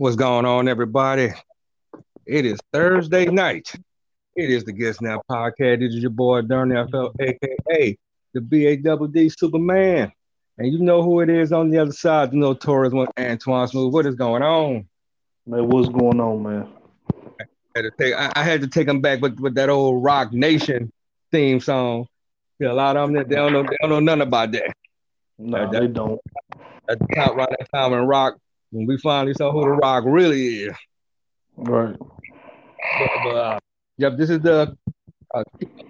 What's going on, everybody? It is Thursday night. It is the Guest Now Podcast. This is your boy, Durn FL, a.k.a. the B-A-Double-D Superman. And you know who it is on the other side, the notorious one, Antoine Smooth. What is going on? Man, what's going on, man? I had to take him back with that old Rock Nation theme song. Yeah, a lot of them, they don't know nothing about that. No, they don't. That's around that time in Rock. When we finally saw who The Rock really is. Right. Yep, this is the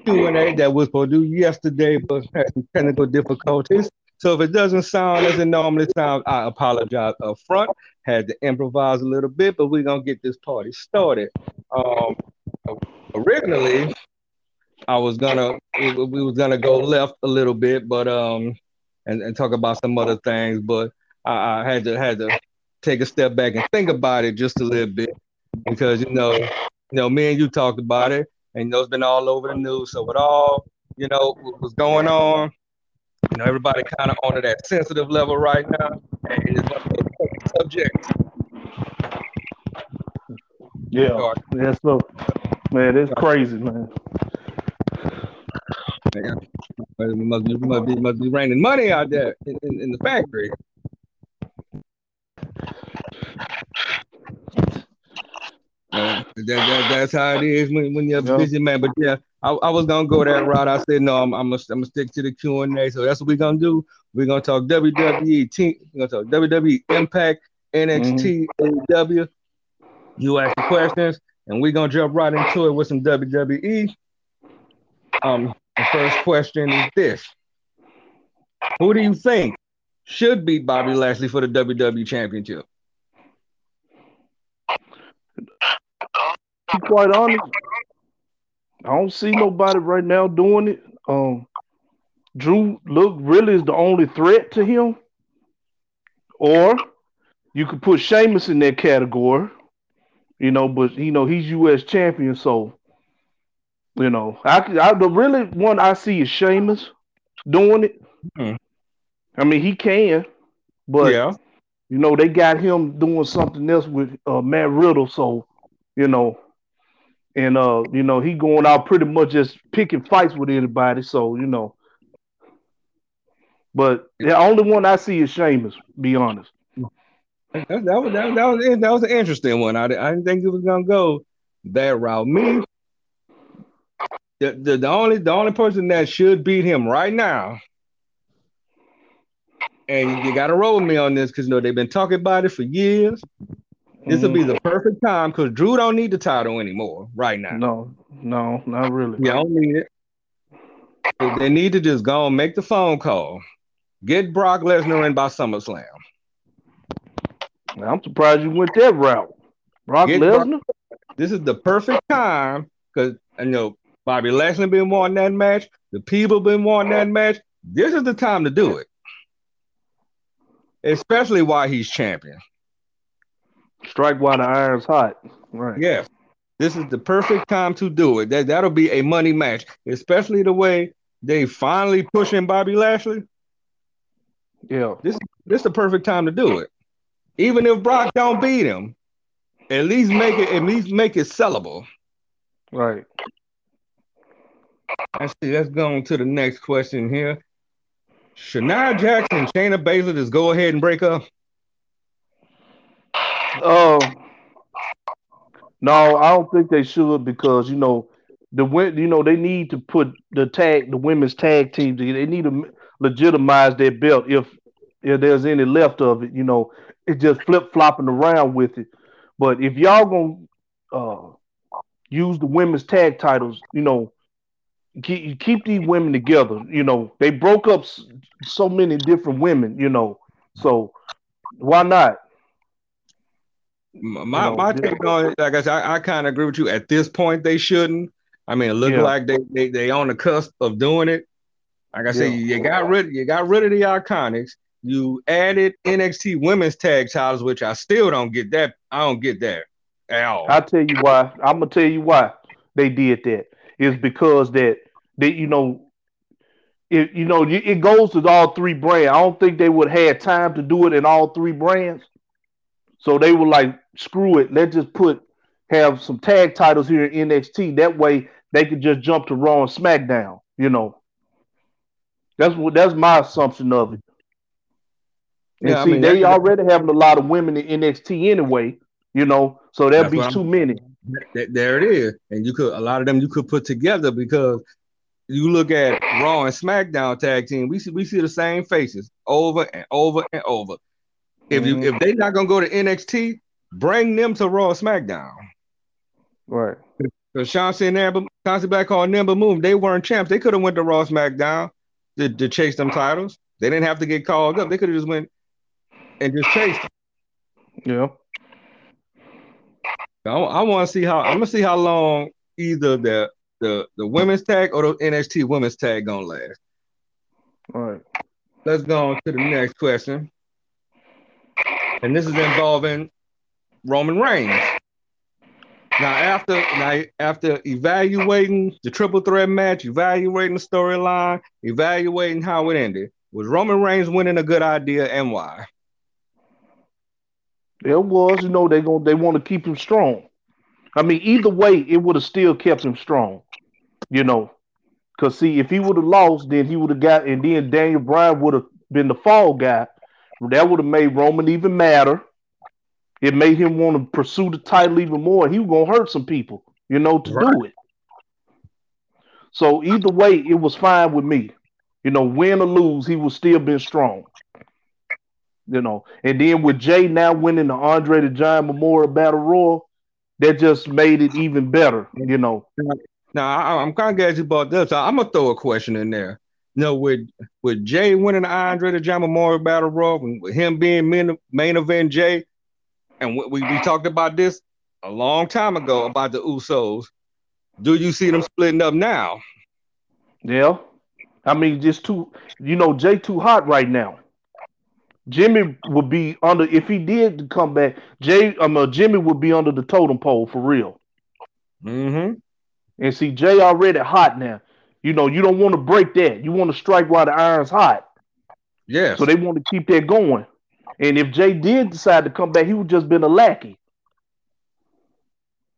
Q&A that was produced yesterday, but had some technical difficulties. So if it doesn't sound as it normally sounds, I apologize up front. Had to improvise a little bit, but we're going to get this party started. Originally, we was going to go left a little bit, but and talk about some other things, but I had to take a step back and think about it just a little bit because, you know, me and you talked about it and it's been all over the news. So with all, what was going on, everybody kind of on that sensitive level right now. And it's one of those subjects. Yeah. Yes, look. Man, it's crazy, man. It must be raining money out there in the factory. That's how it is when you're busy, man. But yeah, I was gonna go that route. I said no, I'm gonna stick to the Q&A. So that's what we're gonna do. We're gonna talk WWE team. We're gonna talk WWE, Impact, NXT, AEW. You ask the questions, and we're gonna jump right into it with some WWE. The first question is this: who do you think should beat Bobby Lashley for the WWE Championship? Quite honest, I don't see nobody right now doing it. Drew really is the only threat to him. Or you could put Sheamus in that category, but he's U.S. champion, so the really one I see is Sheamus doing it. Mm-hmm. I mean, he can, but they got him doing something else with Matt Riddle, so and he going out pretty much just picking fights with anybody. So but the only one I see is Sheamus. Be honest. That was an interesting one. I didn't think it was gonna go that route. Me, the only person that should beat him right now, and you gotta roll with me on this because they've been talking about it for years. This will be the perfect time because Drew don't need the title anymore right now. No, not really. Yeah, don't need it. So they need to just go and make the phone call. Get Brock Lesnar in by SummerSlam. I'm surprised you went that route. Brock Lesnar? This is the perfect time because, Bobby Lashley been wanting that match. The people been wanting that match. This is the time to do it. Especially while he's champion. Strike while the iron's hot. Right. Yeah. This is the perfect time to do it. That'll be a money match, especially the way they finally pushing Bobby Lashley. Yeah. This is the perfect time to do it. Even if Brock don't beat him, at least make it sellable. Right. I see. Let's go on to the next question here. Shania Jackson and Shayna Baszler just go ahead and break up. No, I don't think they should because they need to put the women's tag team. They need to legitimize their belt if there's any left of it. It's just flip flopping around with it. But if y'all gonna use the women's tag titles, keep these women together. They broke up so many different women, you know. So why not? My take on it, like I said, I kind of agree with you. At this point, they shouldn't. I mean, it looked like they on the cusp of doing it. Like I said, you got rid of the Iconics. You added NXT women's tag titles, which I still don't get that. I don't get that at all. I'll tell you why. I'm going to tell you why they did that. It's because that it goes to all three brands. I don't think they would have had time to do it in all three brands. So they were like, screw it. Let's just have some tag titles here in NXT. That way they could just jump to Raw and SmackDown, you know. That's my assumption of it. And yeah, they already having a lot of women in NXT anyway, you know, so that'd be too many. There it is. And a lot of them you could put together, because you look at Raw and SmackDown tag team, we see the same faces over and over and over. If they're not gonna go to NXT, bring them to Raw and SmackDown. Right. Because Chauncey and Amber, Chauncey Blackheart and Ember Moon, they weren't champs. They could have went to Raw SmackDown to chase them titles. They didn't have to get called up. They could have just went and just chased them. Yeah. I want to see how long either the women's tag or the NXT women's tag gonna last. All right. Let's go on to the next question. And this is involving Roman Reigns. Now, after evaluating the triple threat match, evaluating the storyline, evaluating how it ended, was Roman Reigns winning a good idea, and why? It was, you know, they want to keep him strong. I mean, either way, it would have still kept him strong, you know. Because, see, if he would have lost, then he would have got, and then Daniel Bryan would have been the fall guy. That would have made Roman even madder. It made him want to pursue the title even more. He was going to hurt some people, you know, do it. So either way, it was fine with me. You know, win or lose, he was still been strong. You know, and then with Jey now winning the Andre the Giant Memorial Battle Royal, that just made it even better, you know. Now, I'm kind of glad you brought this. I'm going to throw a question in there. You know, with Jey winning the Andre the Giant Memorial Battle Royal, with him being main event Jey, and we talked about this a long time ago about the Usos. Do you see them splitting up now? Yeah. I mean, just too, you know, Jey too hot right now. Jimmy would be under, if he did come back, Jimmy would be under the totem pole for real. Mm-hmm. And see, Jey already hot now. You know, you don't want to break that. You want to strike while the iron's hot. Yeah. So they want to keep that going. And if Jey did decide to come back, he would just been a lackey.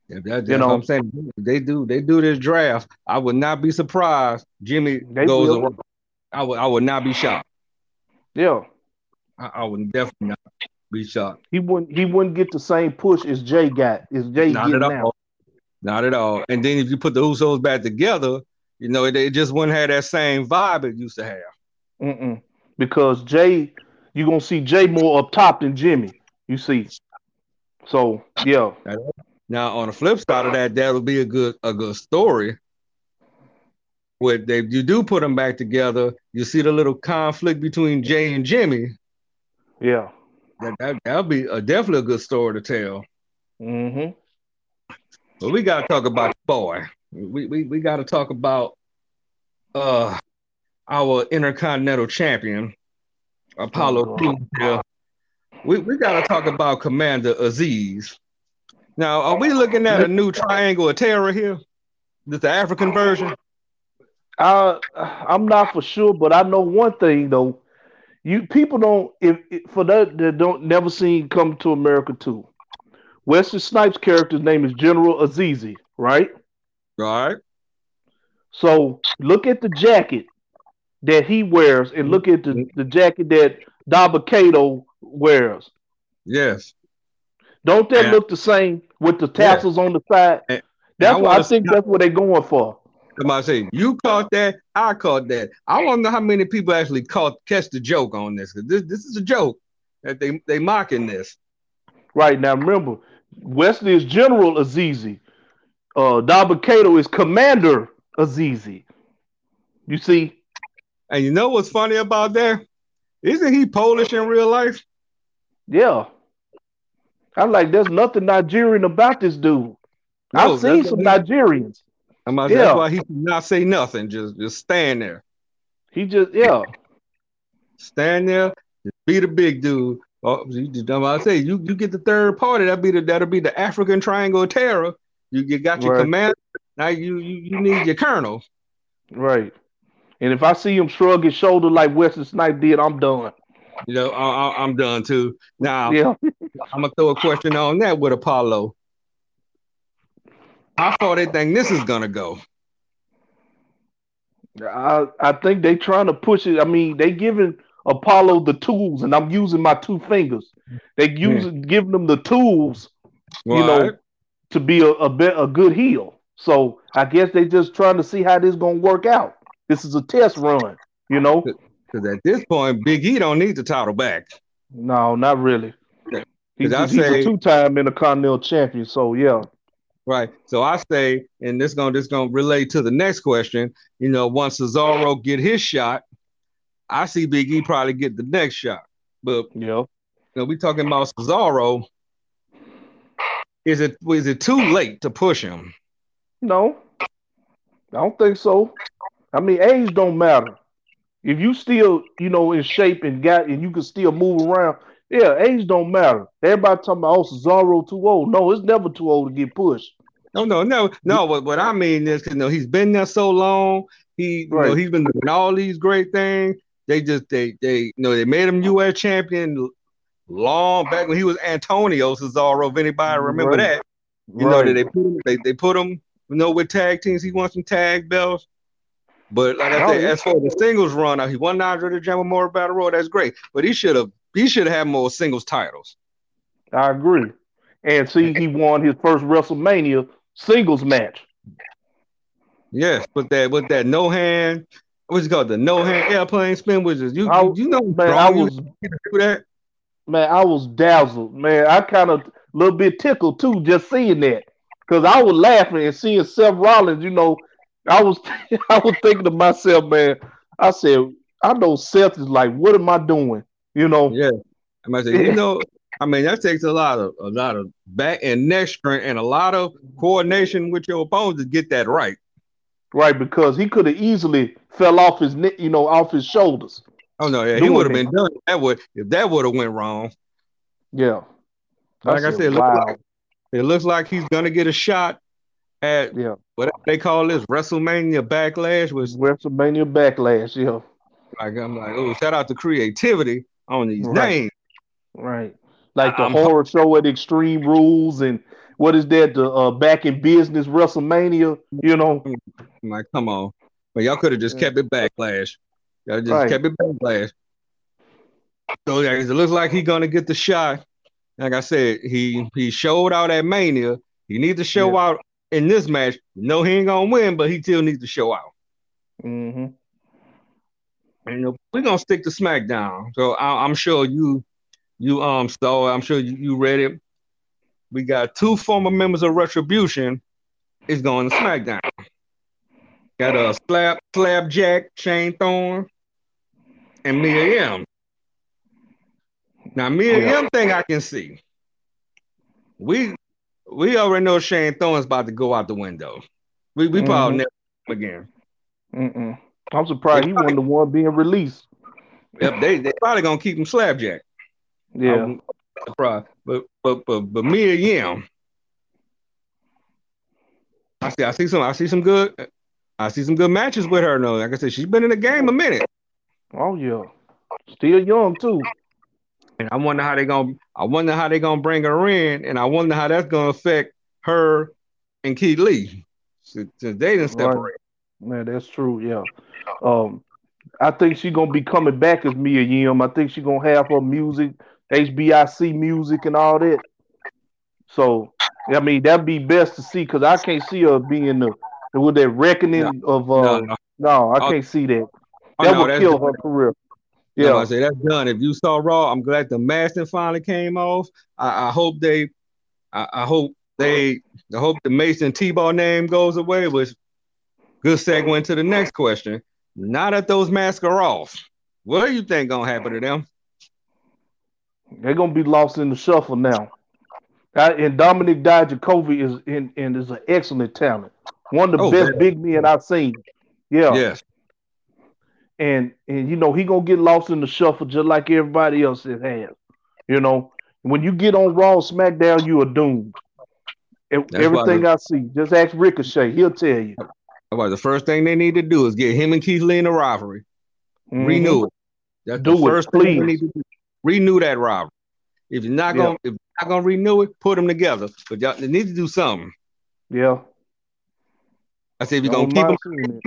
If that's you know what I'm saying? They do this draft. I would not be surprised. Jimmy goes around. I would not be shocked. Yeah. I would definitely not be shocked. He wouldn't get the same push as Jey got. Not at all. And then if you put the Usos back together, you know, it just wouldn't have that same vibe it used to have. Because Jey, you're going to see Jey more up top than Jimmy, you see. So, yeah. Now, on the flip side of that, that'll be a good story. You do put them back together, you see the little conflict between Jey and Jimmy. Yeah. That'll be definitely a good story to tell. Mm-hmm. But we got to talk about the boy. We got to talk about our Intercontinental Champion, Apollo. We got to talk about Commander Azeez. Now, are we looking at a new Triangle of Terror here? This the African version? I'm not for sure, but I know one thing though. You people don't for that they don't never seen Come to America 2. Wesley Snipes' character's name is General Azizi, right? Right. So look at the jacket that he wears and look at the jacket that Dabba-Kato wears. Yes. Don't they look the same with the tassels on the side? And that's what I think that's what they're going for. Somebody say, you caught that, I caught that. I want to know how many people actually catch the joke on this. This is a joke that they mocking this. Right. Now, remember, Wesley is General Azizi. Dabba-Kato is Commander Azizi. You see? And you know what's funny about that? Isn't he Polish in real life? Yeah. I'm like, there's nothing Nigerian about this dude. No, I've seen some Nigerians. I'm like, that's why he did not say nothing. Just stand there. He just, stand there. Just be the big dude. Oh, you get the third party. That'll be the African Triangle of Terror. You got your commander. Now you need your colonel. Right. And if I see him shrug his shoulder like Wesley Snipes did, I'm done. You know, I'm done too. Now, I'm gonna throw a question on that with Apollo. How far they think this is gonna go? I think they trying to push it. I mean, they giving Apollo the tools, and I'm using my two fingers. They giving them the tools, to be a good heel. So I guess they just trying to see how this gonna work out. This is a test run, Because at this point, Big E don't need the title back. No, not really. He's a two-time Intercontinental champion, so yeah. Right. So I say, and this gonna relate to the next question. Once Cesaro get his shot, I see Big E probably get the next shot. But we talking about Cesaro. Is it too late to push him? No, I don't think so. I mean, age don't matter. If you still, in shape and you can still move around, age don't matter. Everybody talking about Cesaro too old. No, it's never too old to get pushed. No. What I mean is, he's been there so long. He's been doing all these great things. They made him U.S. champion long back when he was Antonio Cesaro. If anybody remember that, they put him, with tag teams. He won some tag belts. But like I said, as for the singles run, he won Andre the Giant Memorial Battle Royal. That's great. But he should have had more singles titles. I agree. And see, he won his first WrestleMania singles match. Yes, with that no hand, what's it called? The no hand airplane spin, which is I was dazzled, man. I kind of a little bit tickled too, just seeing that. Because I was laughing and seeing Seth Rollins, I was thinking to myself, man. I said, I know Seth is like, what am I doing? Yeah. I said, that takes a lot of back and neck strength and a lot of coordination with your opponents to get that right. Right, because he could have easily fell off his neck, off his shoulders. Oh no, yeah, he would have been done. If that would have went wrong. Yeah. Like I said, wow. It looks like he's gonna get a shot at what they call this WrestleMania backlash . Like I'm like, shout out to creativity on these names. Right. Like the horror show at Extreme Rules and what is that, the Back in Business WrestleMania, I'm like, come on. But y'all could have just kept it backlash. Y'all just kept it backlash. So it looks like he's gonna get the shot. Like I said, he showed out at Mania. He needs to show out in this match. No, he ain't gonna win, but he still needs to show out. Mm-hmm. And we're gonna stick to SmackDown. So I'm sure you saw. I'm sure you read it. We got two former members of Retribution is going to SmackDown. Got a Slapjack, Shane Thorne, and Mia Yim. Now Mia Yim thing I can see. We already know Shane Thorne's about to go out the window. We probably never again. Mm-mm. I'm surprised he wasn't the one being released. Yep, they probably gonna keep him Slapjack. Yeah, I'm surprised. But Mia Yim, I see some good matches with her. Though, like I said, she's been in the game a minute. Oh yeah, still young too. And I wonder how they gonna bring her in, and I wonder how that's gonna affect her and Keith Lee since they didn't separate. Man, that's true. Yeah, I think she's gonna be coming back as Mia Yim. I think she's gonna have her music, HBIC music, and all that. So, I mean, that'd be best to see because I can't see her being with that reckoning of. No, I can't see that. That would kill her career. Yeah, I say that's done. If you saw Raw, I'm glad the mask finally came off. I hope the Mason T-Ball name goes away. Which good segue into the next question. Now that those masks are off, what do you think gonna happen to them? They're gonna be lost in the shuffle now. And Dominic Dijakovic is an excellent talent. One of the best big men I've seen. Yeah. Yes. And you know, he gonna get lost in the shuffle just like everybody else has. You know, when you get on Raw, SmackDown, you are doomed. Everything I see, just ask Ricochet, he'll tell you. The first thing they need to do is get him and Keith Lee in a rivalry. Mm-hmm. Renew it. That's do the first it, thing they need to do. Renew that rivalry. If you're not gonna, if you're not gonna renew it, put them together. But y'all, they need to do something. Yeah. I said, if you're gonna keep them,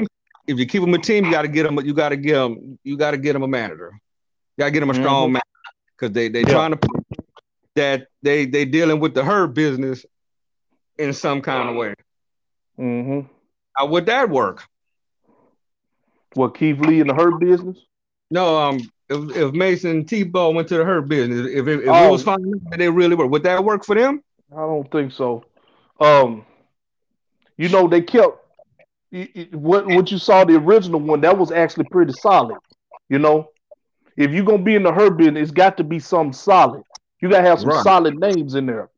if you keep them a team, you gotta get them. You gotta get them a manager. You gotta get them a strong manager, because they trying to put that they dealing with the herd business in some kind of way. Mm-hmm. How would that work? What, Keith Lee in the hurt business? No, if Mason Tebow went to the hurt business, if it was fine, they really were. Would that work for them? I don't think so. You know, they kept what you saw the original one. That was actually pretty solid. You know, if you're gonna be in the hurt business, it's got to be something solid. You gotta have some solid names in there.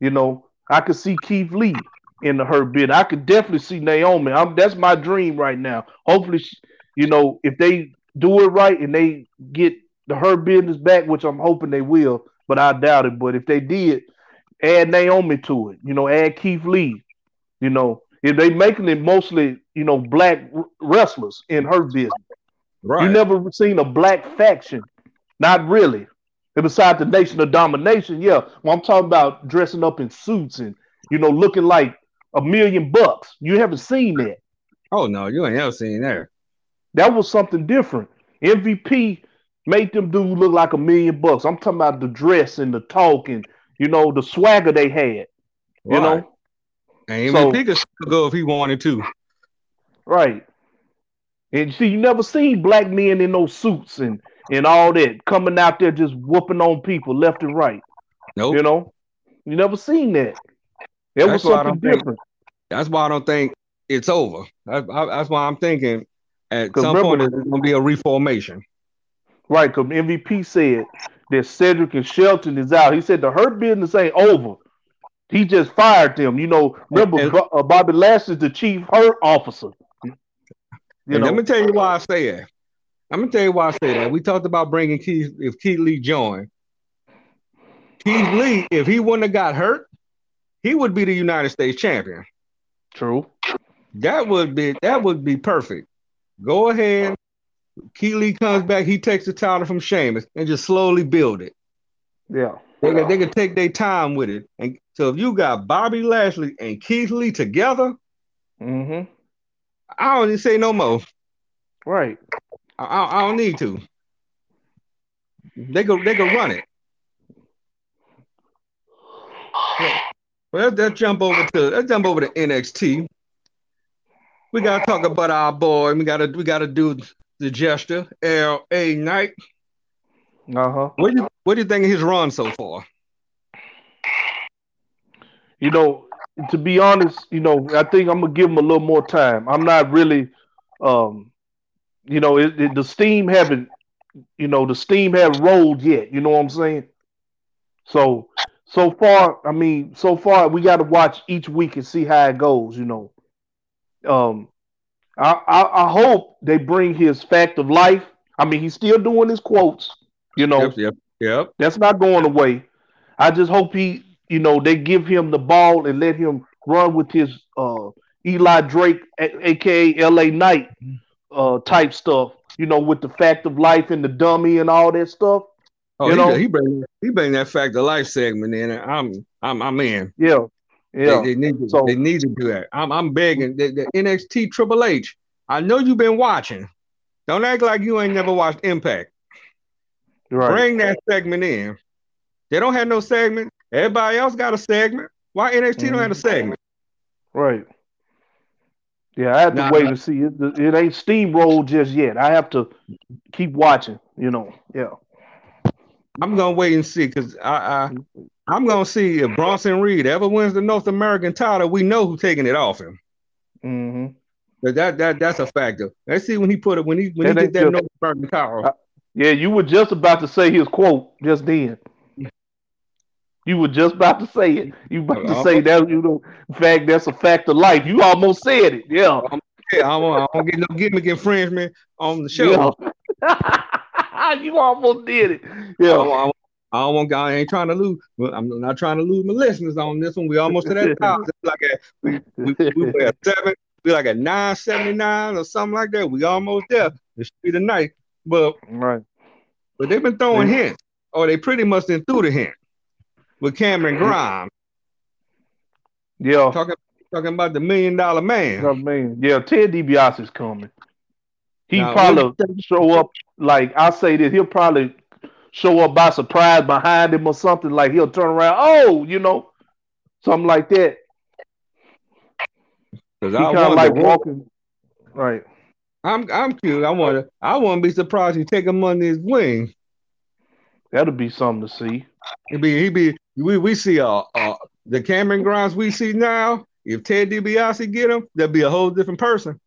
You know, I could see Keith Lee in the hurt bid. I could definitely see Naomi. That's my dream right now. Hopefully, you know, if they do it right and they get the hurt business back, which I'm hoping they will, but I doubt it. But if they did, add Naomi to it, you know, add Keith Lee, you know, if they making it mostly, you know, black wrestlers in hurt business. Right. You never seen a black faction. Not really. And besides the Nation of Domination, well, I'm talking about dressing up in suits and, you know, looking like $1 million bucks. You haven't seen that. Oh, no, you ain't ever seen that. That was something different. MVP made them dude look like $1 million bucks. I'm talking about the dress and the talk and, you know, the swagger they had. Right. You know? And MVP could still go if he wanted to. Right. And see, you never seen black men in those suits and all that coming out there just whooping on people left and right. Nope. You know? You never seen that. It was something different. That's why I don't think it's over. That's why I'm thinking at some point it's going to be a reformation. Right, because MVP said that Cedric and Shelton is out. He said the hurt business ain't over. He just fired them. You know, remember, Bobby Lashley's the chief hurt officer. You know? Let me tell you why I say that. I'm going to tell you why I say that. We talked about bringing Keith, if Keith Lee joined. Keith Lee, if he wouldn't have got hurt, he would be the United States champion. True. That would be perfect. Go ahead. Keith Lee comes back. He takes the title from Sheamus and just slowly build it. Yeah. They can take their time with it. And so if you got Bobby Lashley and Keith Lee together, I don't even say no more. Right. I don't need to. They could run it. Yeah. Well, let's jump over to NXT. We gotta talk about our boy. We gotta do the gesture, LA Knight. What do you think of his run so far? You know, to be honest, you know, I think I'm gonna give him a little more time. I'm not really, you know, the steam haven't rolled yet. You know what I'm saying? So far, we got to watch each week and see how it goes, you know. I hope they bring his Fact of Life. I mean, he's still doing his quotes, you know. Yep. That's not going away. I just hope he, you know, they give him the ball and let him run with his Eli Drake, a.k.a. LA Knight type stuff, you know, with the Fact of Life and the dummy and all that stuff. Oh, he bring that Fact of Life segment in, and I'm in. Yeah, yeah. They need to do that. I'm begging the NXT Triple H. I know you've been watching. Don't act like you ain't never watched Impact. Right. Bring that segment in. They don't have no segment. Everybody else got a segment. Why NXT don't have a segment? Right. Yeah, I have to wait and see. It ain't steamrolled just yet. I have to keep watching. You know. Yeah. I'm gonna wait and see, because I'm gonna see if Bronson Reed ever wins the North American title. We know who's taking it off him. That's a factor. Let's see when he put it when he did that North American title. Yeah, you were just about to say his quote just then. You were just about to say it. You about to say that, you know, fact, that's a fact of life. You almost said it. Yeah. I don't get no gimmick infringement on the show. Yeah. You almost did it. Yeah. I ain't trying to lose. I'm not trying to lose my listeners on this one. We almost to that house. Like we were at 7. We like at 979 or something like that. We almost there. It should be tonight, but they've been throwing hints, or they pretty much then threw the hint with Cameron Grimes. Yeah, talking about the $1 million man. Oh, man. Yeah, Ted DiBiase is coming. He probably show up like I say this. He'll probably show up by surprise behind him or something. Like he'll turn around, something like that. He kind of like walking, right? I'm curious. I want to be surprised he take him under his wing. That'll be something to see. We see the Cameron Grimes we see now. If Ted DiBiase get him, that'll be a whole different person.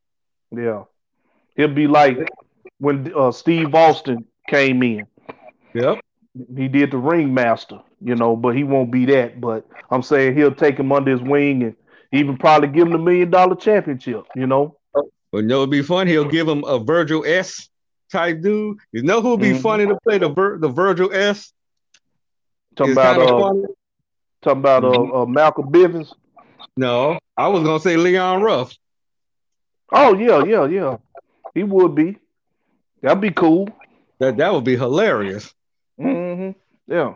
Yeah, he'll be like when Steve Austin came in. Yep, he did the ringmaster, but he won't be that. But I'm saying he'll take him under his wing and even probably give him the $1 million championship, But it'd be fun. He'll give him a Virgil S type dude. You know who'd be funny to play the Virgil S? Talking about Malcolm Bivens? No, I was gonna say Leon Ruff. Oh yeah. He would be. That'd be cool. That would be hilarious. Mm-hmm. Yeah.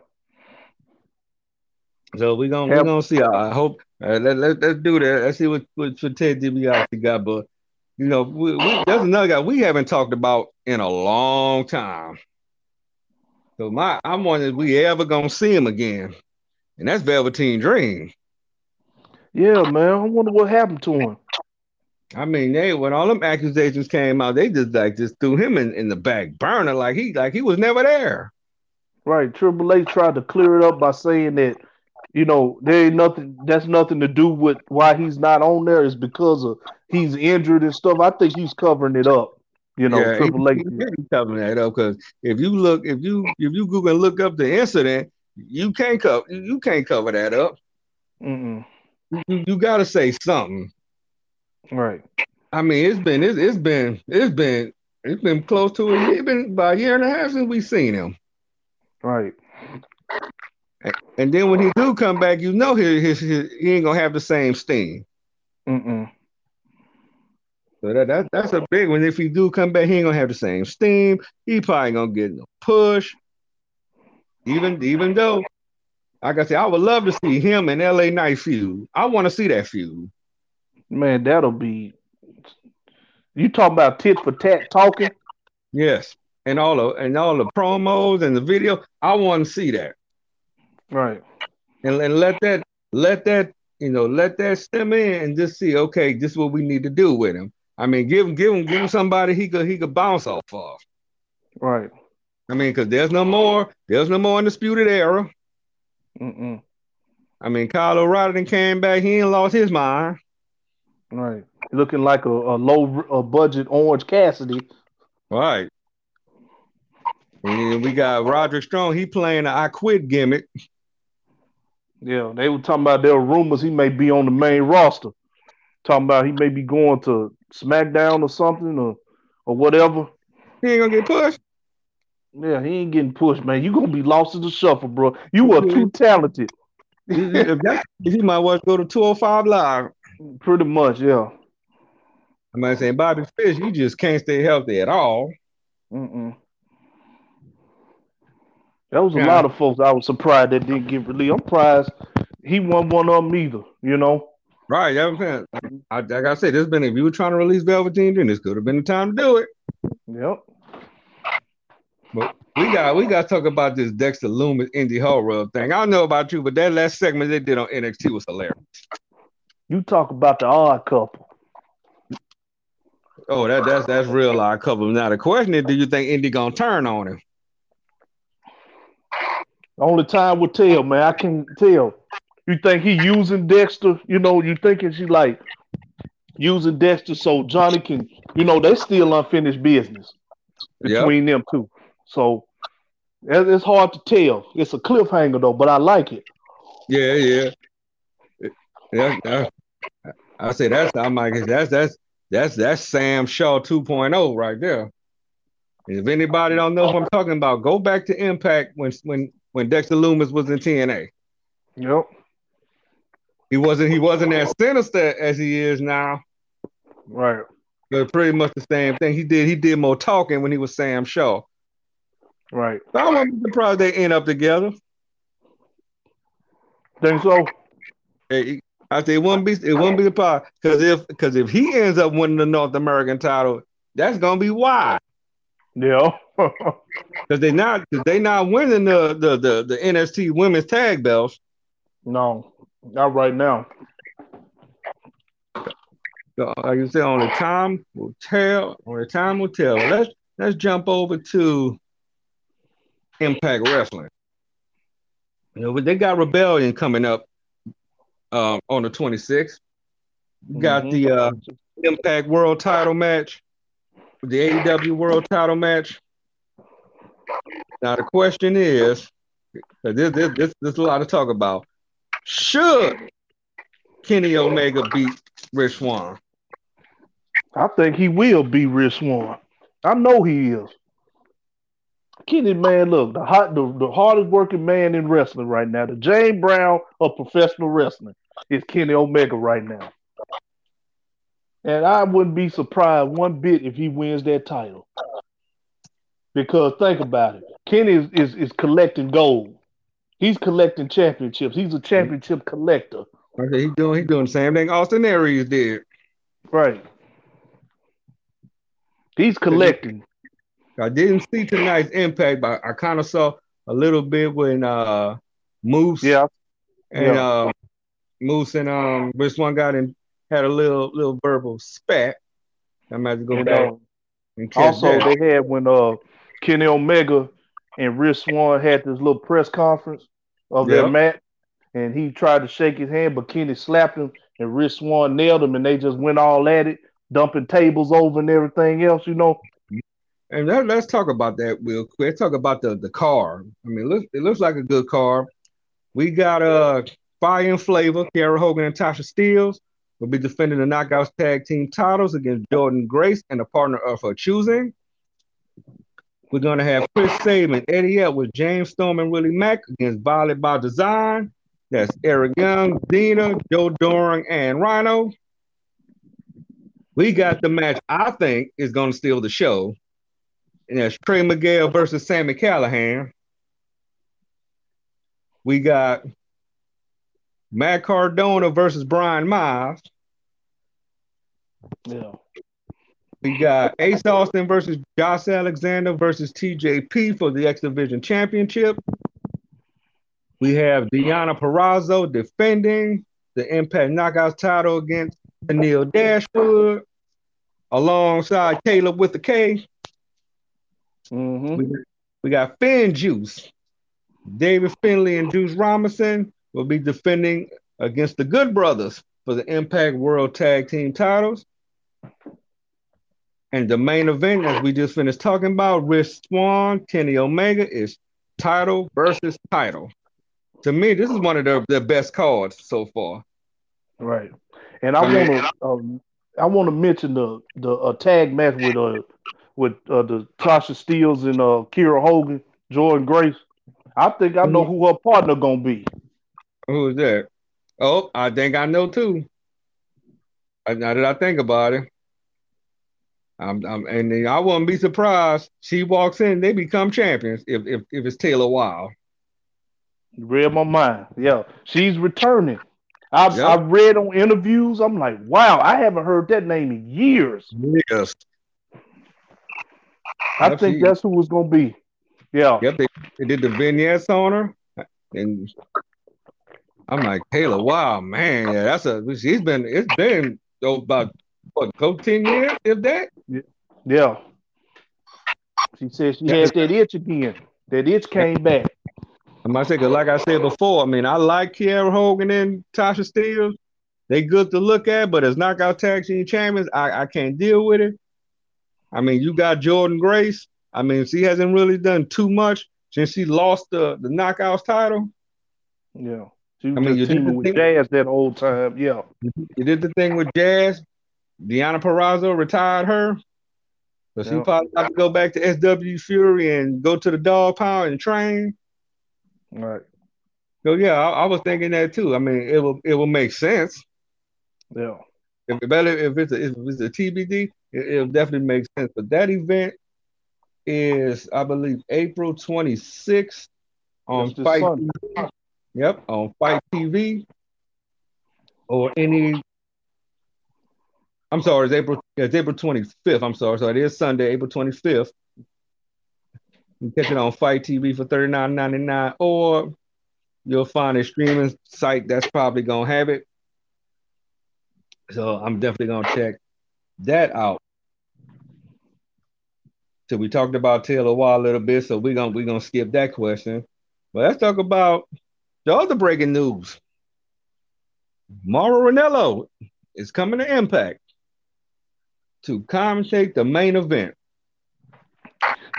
So we're gonna see. I hope. Let's do that. Let's see what Ted DiBiase got. But that's another guy we haven't talked about in a long time. So I'm wondering if we ever gonna see him again, and that's Velveteen Dream. Yeah, man. I wonder what happened to him. I mean, when all them accusations came out, they just threw him in the back burner, like he was never there. Right. Triple H tried to clear it up by saying that. There ain't nothing. That's nothing to do with why he's not on there. Is because of he's injured and stuff. I think he's covering it up. Triple H is covering that up because if you Google and look up the incident, you can't cover that up. Mm-mm. You got to say something, right? I mean, it's been close to a year. It's been about a year and a half since we've seen him, right? And then when he do come back, he ain't gonna have the same steam. Mm-mm. So that's a big one. If he do come back, he ain't gonna have the same steam. He probably gonna get no push. Even though, like I said, I would love to see him and LA Knight feud. I want to see that feud. Man, that'll be. You talking about tit for tat talking? Yes, and all the promos and the video. I want to see that. Right, and let that stem in and just see. Okay, this is what we need to do with him. I mean, give him somebody he could bounce off of. Right. I mean, because there's no more undisputed era. Mm-mm. I mean, Kyle O'Reilly came back. He ain't lost his mind. Right, looking like a low budget Orange Cassidy. Right. And we got Roderick Strong. He playing the I Quit gimmick. Yeah, they were talking about there were rumors he may be on the main roster. Talking about he may be going to SmackDown or something or whatever. He ain't gonna get pushed. Yeah, he ain't getting pushed, man. You gonna be lost in the shuffle, bro. You are too talented. He might want to go to 205 Live. Pretty much, yeah. I might say, Bobby Fish, you just can't stay healthy at all. Mm-mm. That was a lot of folks I was surprised that didn't get released. I'm surprised he won one of them either, Right. That's what I'm saying. Like I said, if you were trying to release Velveteen, then this could have been the time to do it. Yep. But we got to talk about this Dexter Lumis Indy Hall Rub thing. I don't know about you, but that last segment they did on NXT was hilarious. You talk about the odd couple. Oh, that's real odd couple. Now the question is, do you think Indy gonna turn on him? Only time will tell, man. I can't tell. You think he using Dexter? You thinking she like using Dexter so Johnny can, you know, they still unfinished business between them two. So it's hard to tell. It's a cliffhanger though, but I like it. Yeah. I say that's Sam Shaw 2.0 right there. If anybody don't know what I'm talking about, go back to Impact when Dexter Lumis was in TNA. Yep. He wasn't as sinister as he is now. Right. But pretty much the same thing. He did more talking when he was Sam Shaw. Right. So I wouldn't be surprised they end up together. Think so? Hey, I say it wouldn't be the problem, because if he ends up winning the North American title, that's gonna be why. Yeah. Because they not winning the NXT women's tag belts. No, not right now. So, like you said, only time will tell. Let's jump over to Impact Wrestling. You know, they got Rebellion coming up on the 26th. You got the Impact World Title match, the AEW World Title match. Now the question is, there's a lot to talk about. Should Kenny Omega beat Rich Swann? I think he will beat Rich Swann. I know he is. Kenny, man, look, the hardest working man in wrestling right now, the James Brown of professional wrestling is Kenny Omega right now. And I wouldn't be surprised one bit if he wins that title. Because think about it, Kenny is collecting gold. He's collecting championships. He's a championship collector. Okay, he's doing the same thing Austin Aries did. Right. He's collecting. I didn't see tonight's Impact, but I kind of saw a little bit when Moose and Rich Swann had a little verbal spat. I'm about to go back. And also, they had when Kenny Omega and Rich Swann had this little press conference of their match, and he tried to shake his hand, but Kenny slapped him, and Rich Swann nailed him, and they just went all at it, dumping tables over and everything else, you know. And let's talk about that real quick. Let's talk about the card. I mean, it looks like a good card. We got Fire and Flavor, Kiera Hogan and Tasha Steelz will be defending the Knockouts Tag Team titles against Jordynne Grace and a partner of her choosing. We're going to have Chris Sabin, Eddie Edwards, James Storm, and Willie Mack against Violent by Design. That's Eric Young, Dina, Joe Doring, and Rhino. We got the match I think is going to steal the show. And that's Trey Miguel versus Sami Callihan. We got Matt Cardona versus Brian Myers. Yeah. We got Ace Austin versus Josh Alexander versus TJP for the X Division Championship. We have Deonna Purrazzo defending the Impact Knockouts title against Tennille Dashwood alongside Caleb with the K. Mm-hmm. We got Finn Juice. David Finlay and Juice Robinson will be defending against the Good Brothers for the Impact World Tag Team titles. And the main event, as we just finished talking about, Rich Swann, Kenny Omega, is title versus title. To me, this is one of their best cards so far. Right. And I want to mention the tag match with the Tasha Steelz and Kiera Hogan, Jordynne Grace. I think I know who her partner going to be. Who is that? Oh, I think I know too. Now that I think about it. And I wouldn't be surprised. She walks in, they become champions if it's Taylor Wilde. You read my mind. Yeah, she's returning. I read on interviews. I'm like, wow, I haven't heard that name in years. Yes, I think that's who it's gonna be. Yeah. Yep. They did the vignettes on her, and I'm like, Taylor Wilde, man. Yeah, it's been about. What, go 10 years, if that? Yeah. She said she had that itch again. That itch came back. I might say, like I said before, I mean, I like Kiera Hogan and Tasha Steelz, They good to look at, but as knockout tag team champions, I can't deal with it. I mean, you got Jordynne Grace. I mean, she hasn't really done too much since she lost the knockouts title. Yeah. She was teaming with Jazz that whole time. Yeah. You did the thing with Jazz. Deonna Purrazzo retired her. So she probably got to go back to SW Fury and go to the dog pound and train. All right. So, yeah, I was thinking that, too. I mean, it will make sense. Yeah. If it's a TBD, it'll definitely make sense. But that event is, I believe, April 26th on Fight TV. Yep, on Fight TV. It's April 25th. I'm sorry. So it is Sunday, April 25th. You can catch it on Fight TV for $39.99, or you'll find a streaming site that's probably going to have it. So I'm definitely going to check that out. So we talked about Taylor Wilde a little bit, so we're gonna skip that question. But let's talk about the other breaking news. Mauro Ranallo is coming to Impact to commentate the main event.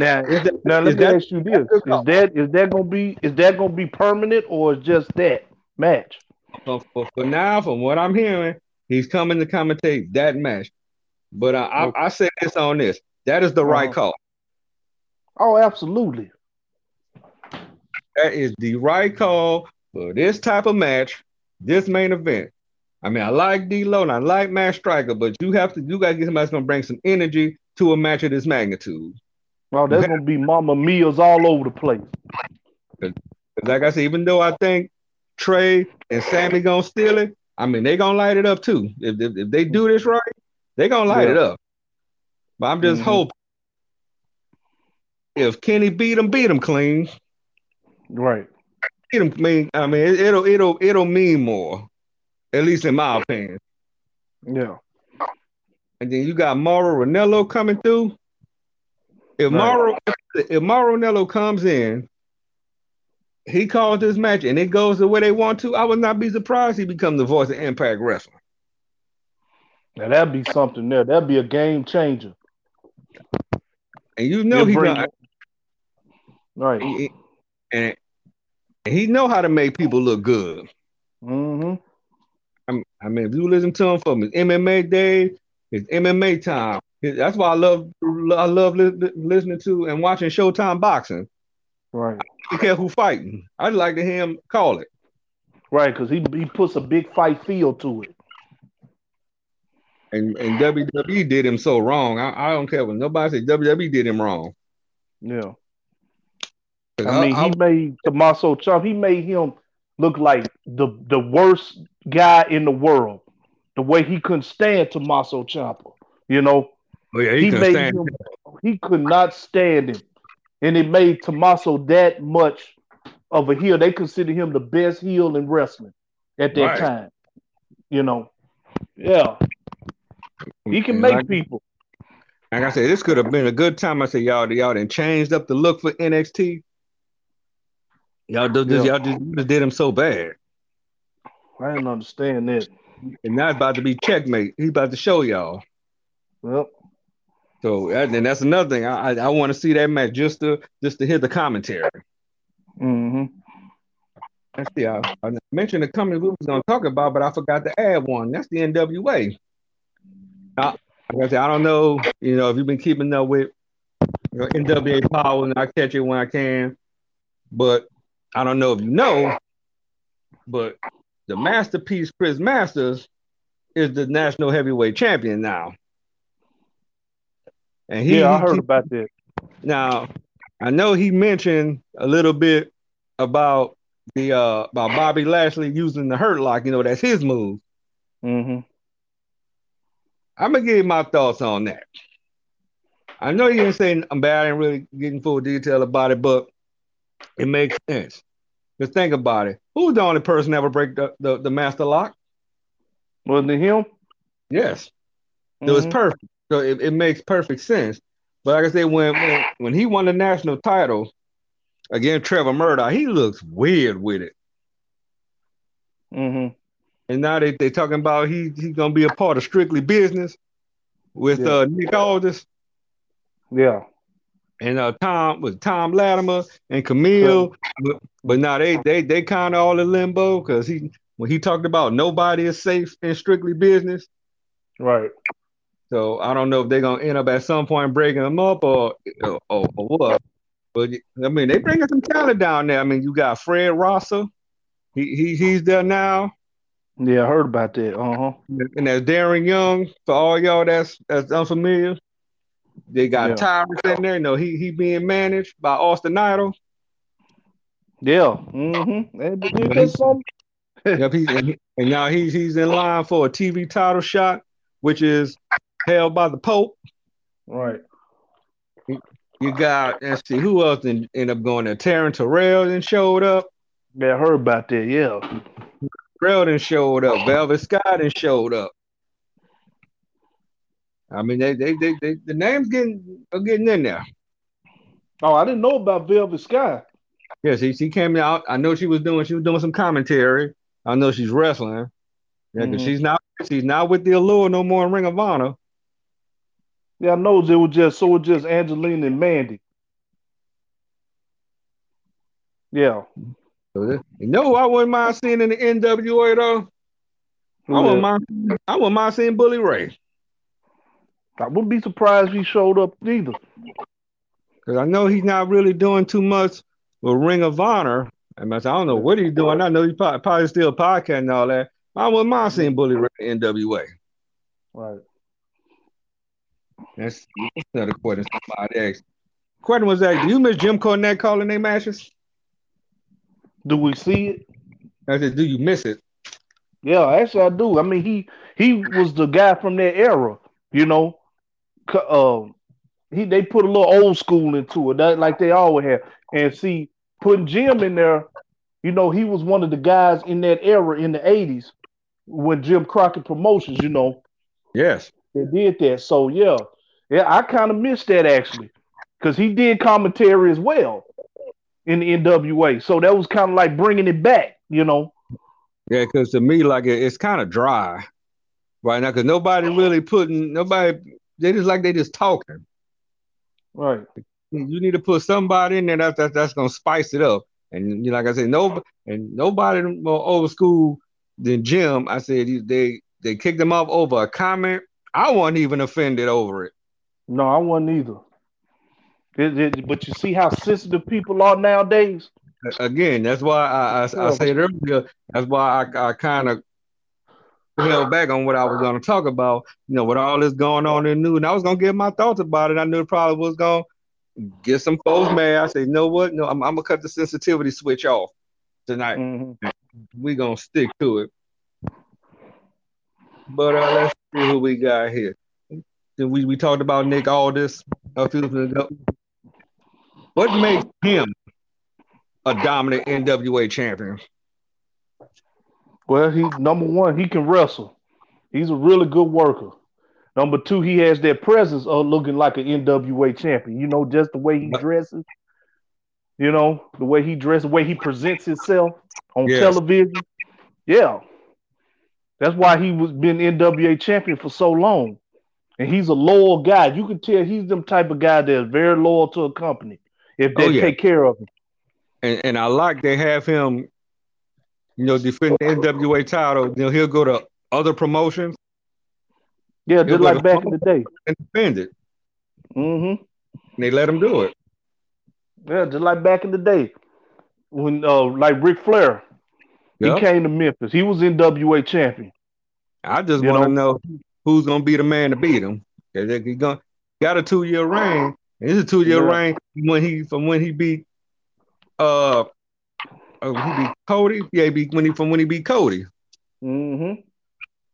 Now, let me ask you this: is that gonna be permanent, or is just that match? For now, from what I'm hearing, he's coming to commentate that match. But I say this on this. That is the right call. Oh, absolutely. That is the right call for this type of match, this main event. I mean, I like D-Lo and I like Matt Striker, but you gotta get somebody that's gonna bring some energy to a match of this magnitude. Well, that's gonna be Mama Mia's all over the place. Like I said, even though I think Trey and Sammy gonna steal it, I mean, they gonna light it up too. If they do this right, they gonna light it up. But I'm just hoping if Kenny beat him clean. Right. Beat him clean. I mean, it'll mean more, at least in my opinion. Yeah. And then you got Mauro Ranallo coming through. If Mauro Ranallo comes in, he calls this match and it goes the way they want to, I would not be surprised he becomes the voice of Impact Wrestling. Now that'd be something there. That'd be a game changer. And you know he's not right. And he know how to make people look good. Mm-hmm. I mean, if you listen to him from his MMA day, his MMA time. That's why I love listening to and watching Showtime boxing. Right. I don't care who fighting. I'd like to hear him call it. Right, because he puts a big fight feel to it. And WWE did him so wrong. I don't care what nobody says. WWE did him wrong. Yeah. I mean, he made Tommaso Ciampa. He made him look like the worst guy in the world. The way he couldn't stand Tommaso Ciampa, you know. Oh yeah, he couldn't stand him. He could not stand him, and it made Tommaso that much of a heel. They consider him the best heel in wrestling at that time. You know. Yeah. He can make people. Like I said, this could have been a good time. I said, y'all done changed up the look for NXT. Y'all just did him so bad. I didn't understand that. And now it's about to be checkmate. He's about to show y'all. Well. So, and that's another thing. I want to see that match just to hear the commentary. Mm-hmm. Let's see. I mentioned a company we was going to talk about, but I forgot to add one. That's the NWA. Like I said, I don't know, if you've been keeping up with NWA Power, and I catch it when I can. But I don't know if you know, but the Masterpiece Chris Masters is the national heavyweight champion now. And I heard about this. Now, I know he mentioned a little bit about the about Bobby Lashley using the Hurt Lock. That's his move. Mm-hmm. I'm going to give you my thoughts on that. I know you didn't say, but I didn't really get in full detail about it, but it makes sense. Just think about it. Who's the only person that ever break the master lock? Wasn't it him? Yes. Mm-hmm. It was perfect. So it makes perfect sense. But like I said, when he won the national title, again, Trevor Murdoch, he looks weird with it. Mm-hmm. And now they talking about he's gonna be a part of Strictly Business with Nick Aldis. Yeah. And Tom Latimer and Camille, but now they kind of all in limbo because when he talked about nobody is safe in Strictly Business, right? So I don't know if they're gonna end up at some point breaking them up or what. But I mean, they bringing some talent down there. I mean, you got Fred Rosser, he's there now. Yeah, I heard about that. And that's Darren Young. For all y'all that's unfamiliar. They got Tyrus in there. You know, he being managed by Austin Idol. Yeah. Mm-hmm. And now he's in line for a TV title shot, which is held by the Pope. Right. You got, let's see, who else ended up going there? Taryn Terrell then showed up. Yeah, I heard about that, yeah. Terrell then showed up. Velvet Sky then showed up. I mean, they the names are getting in there. Oh, I didn't know about Velvet Sky. Yes, she came out. I know she was doing some commentary. I know she's wrestling. Yeah, because she's not with the Allure no more in Ring of Honor. Yeah, I know it was just Angelina and Mandy. Yeah. You know, I wouldn't mind seeing in the NWA though. Yeah. I wouldn't mind seeing Bully Ray. I wouldn't be surprised if he showed up either. Because I know he's not really doing too much with Ring of Honor. I mean, I don't know what he's doing. I know he's probably still podcasting and all that. I wouldn't mind seeing Bully Ray in NWA. Right. That's another question somebody asked. Question was asked, do you miss Jim Cornette calling their matches? Do we see it? I said, do you miss it? Yeah, actually I do. I mean, he was the guy from that era, you know. They put a little old school into it, like they always have. And see, putting Jim in there, you know, he was one of the guys in that era in the 80s when Jim Crockett Promotions, you know. Yes. They did that. So, yeah, I kind of missed that, actually, because he did commentary as well in the NWA. So that was kind of like bringing it back, you know. Yeah, because to me, like, it's kind of dry right now because nobody really they just talking. Right. You need to put somebody in there that's going to spice it up. And like I said, nobody more old school than Jim. I said they kicked him off over a comment. I wasn't even offended over it. No, I wasn't either. But you see how sensitive people are nowadays? Again, that's why I said earlier, that's why I kind of held back on what I was going to talk about, you know, with all this going on in the news. And I was going to give my thoughts about it. I knew it probably was going to get some folks mad. I said, you know what? No, I'm going to cut the sensitivity switch off tonight. Mm-hmm. We're going to stick to it. But let's see who we got here. We talked about Nick Aldis a few minutes ago. What makes him a dominant NWA champion? Well, number one, he can wrestle. He's a really good worker. Number two, he has that presence of looking like an NWA champion. You know, just the way he dresses. You know, the way he dresses, the way he presents himself on television. Yeah. That's why he was been NWA champion for so long. And he's a loyal guy. You can tell he's them type of guy that's very loyal to a company if they take care of him. And I like they have him, you know, defend the NWA title. You know, he'll go to other promotions. Yeah, just like back in the day. And defend it. Mm-hmm. And they let him do it. Yeah, just like back in the day. When like Ric Flair. Yep. He came to Memphis. He was NWA champion. I just want to know who's going to be the man to beat him. He got a 2-year reign. And it's a 2-year reign from when he beat Cody. Yeah, when he beat Cody. Mm-hmm.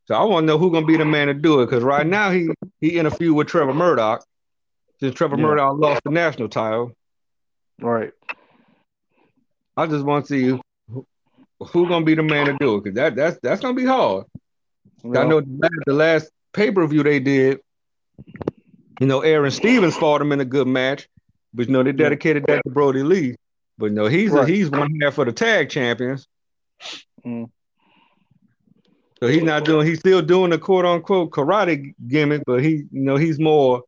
So I want to know who's going to be the man to do it because right now he in a feud with Trevor Murdoch since Trevor Murdoch lost the national title. Right. I just want to see you. Who's gonna be the man to do it? Because that's gonna be hard. Yeah. I know the last pay-per-view they did, you know, Aaron Stevens fought him in a good match, but you know they dedicated that to Brody Lee. But no, he's one there for the tag champions. Mm. So he's not doing, he's still doing a quote unquote karate gimmick, but he, you know, he's more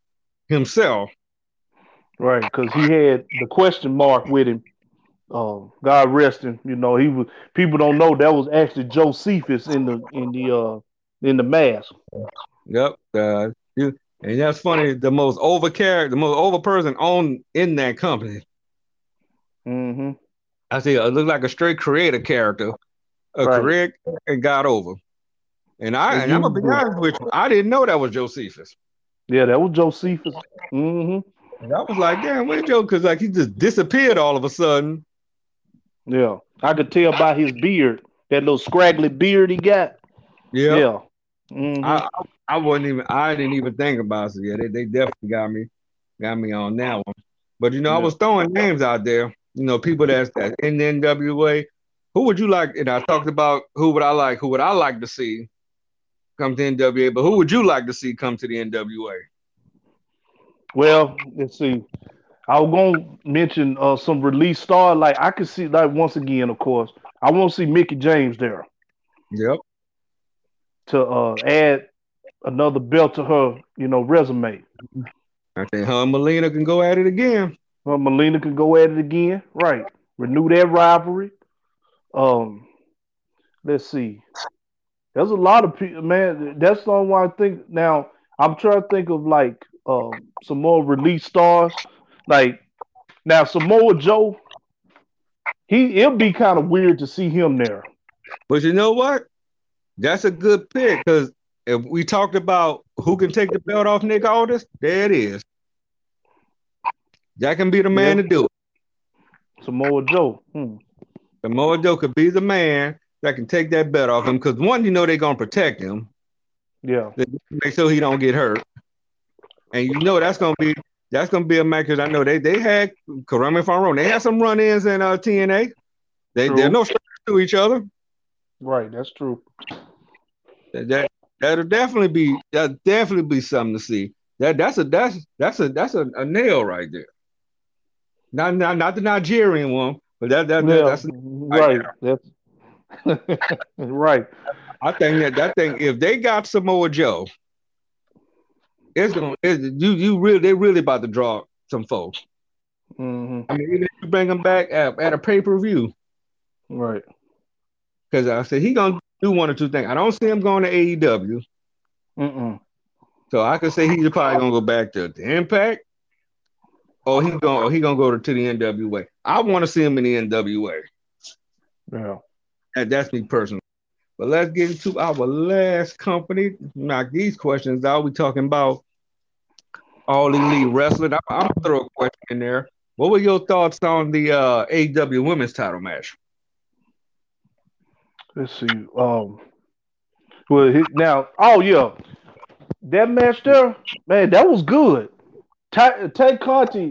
himself. Right, because he had the question mark with him. God rest him. You know, he was. People don't know that was actually Josephus in the mask. Yep. And that's funny. The most over character, the most over person in that company. Mm-hmm. I see. It looked like a straight creator character, correct, and got over. And I'm gonna be honest with you. I didn't know that was Josephus. Yeah, that was Josephus. Mm-hmm. And I was like, damn, where's Joe? Because like he just disappeared all of a sudden. Yeah, I could tell by his beard, that little scraggly beard he got. Yeah, yeah. Mm-hmm. I wasn't even. I didn't even think about it. So yeah, they definitely got me on that one. But you know, I was throwing names out there. You know, people that's in the NWA. Who would you like? And I talked about who would I like to see come to NWA. But who would you like to see come to the NWA? Well, let's see. I was going to mention some release star. Like, I could see, like, once again, of course, I want to see Mickie James there. Yep. To add another belt to her, you know, resume. I think her and Melina can go at it again. Right. Renew that rivalry. Let's see. There's a lot of people, man. That's the only one I think. Now, I'm trying to think of, like, some more release stars. Like, now Samoa Joe, it'll be kind of weird to see him there. But you know what? That's a good pick, because if we talked about who can take the belt off Nick Aldis, there it is. That can be the man to do it. Samoa Joe. Samoa Joe could be the man that can take that belt off him, because one, you know they're going to protect him. Yeah. They make sure he don't get hurt. And you know that's gonna be a match, because I know they had, correct me if I'm wrong, they had some run-ins in TNA. They're no strangers to each other. Right, that's true. That'll definitely be something to see. That's a nail right there. Not the Nigerian one, but that's right. That's right. I think that if they got Samoa Joe, They really about to draw some folks. Mm-hmm. I mean, even if you bring them back at a pay-per-view, right? Because I said he gonna do one or two things. I don't see him going to AEW. Mm-mm. So I could say he's probably gonna go back to the Impact, or he gonna go to the NWA. I want to see him in the NWA. Yeah, that's me personally. But let's get into our last company. Knock these questions out. We're talking about All Elite Wrestling. I'm going to throw a question in there. What were your thoughts on the AEW women's title match? Let's see. That match there, man, that was good. Ty Conti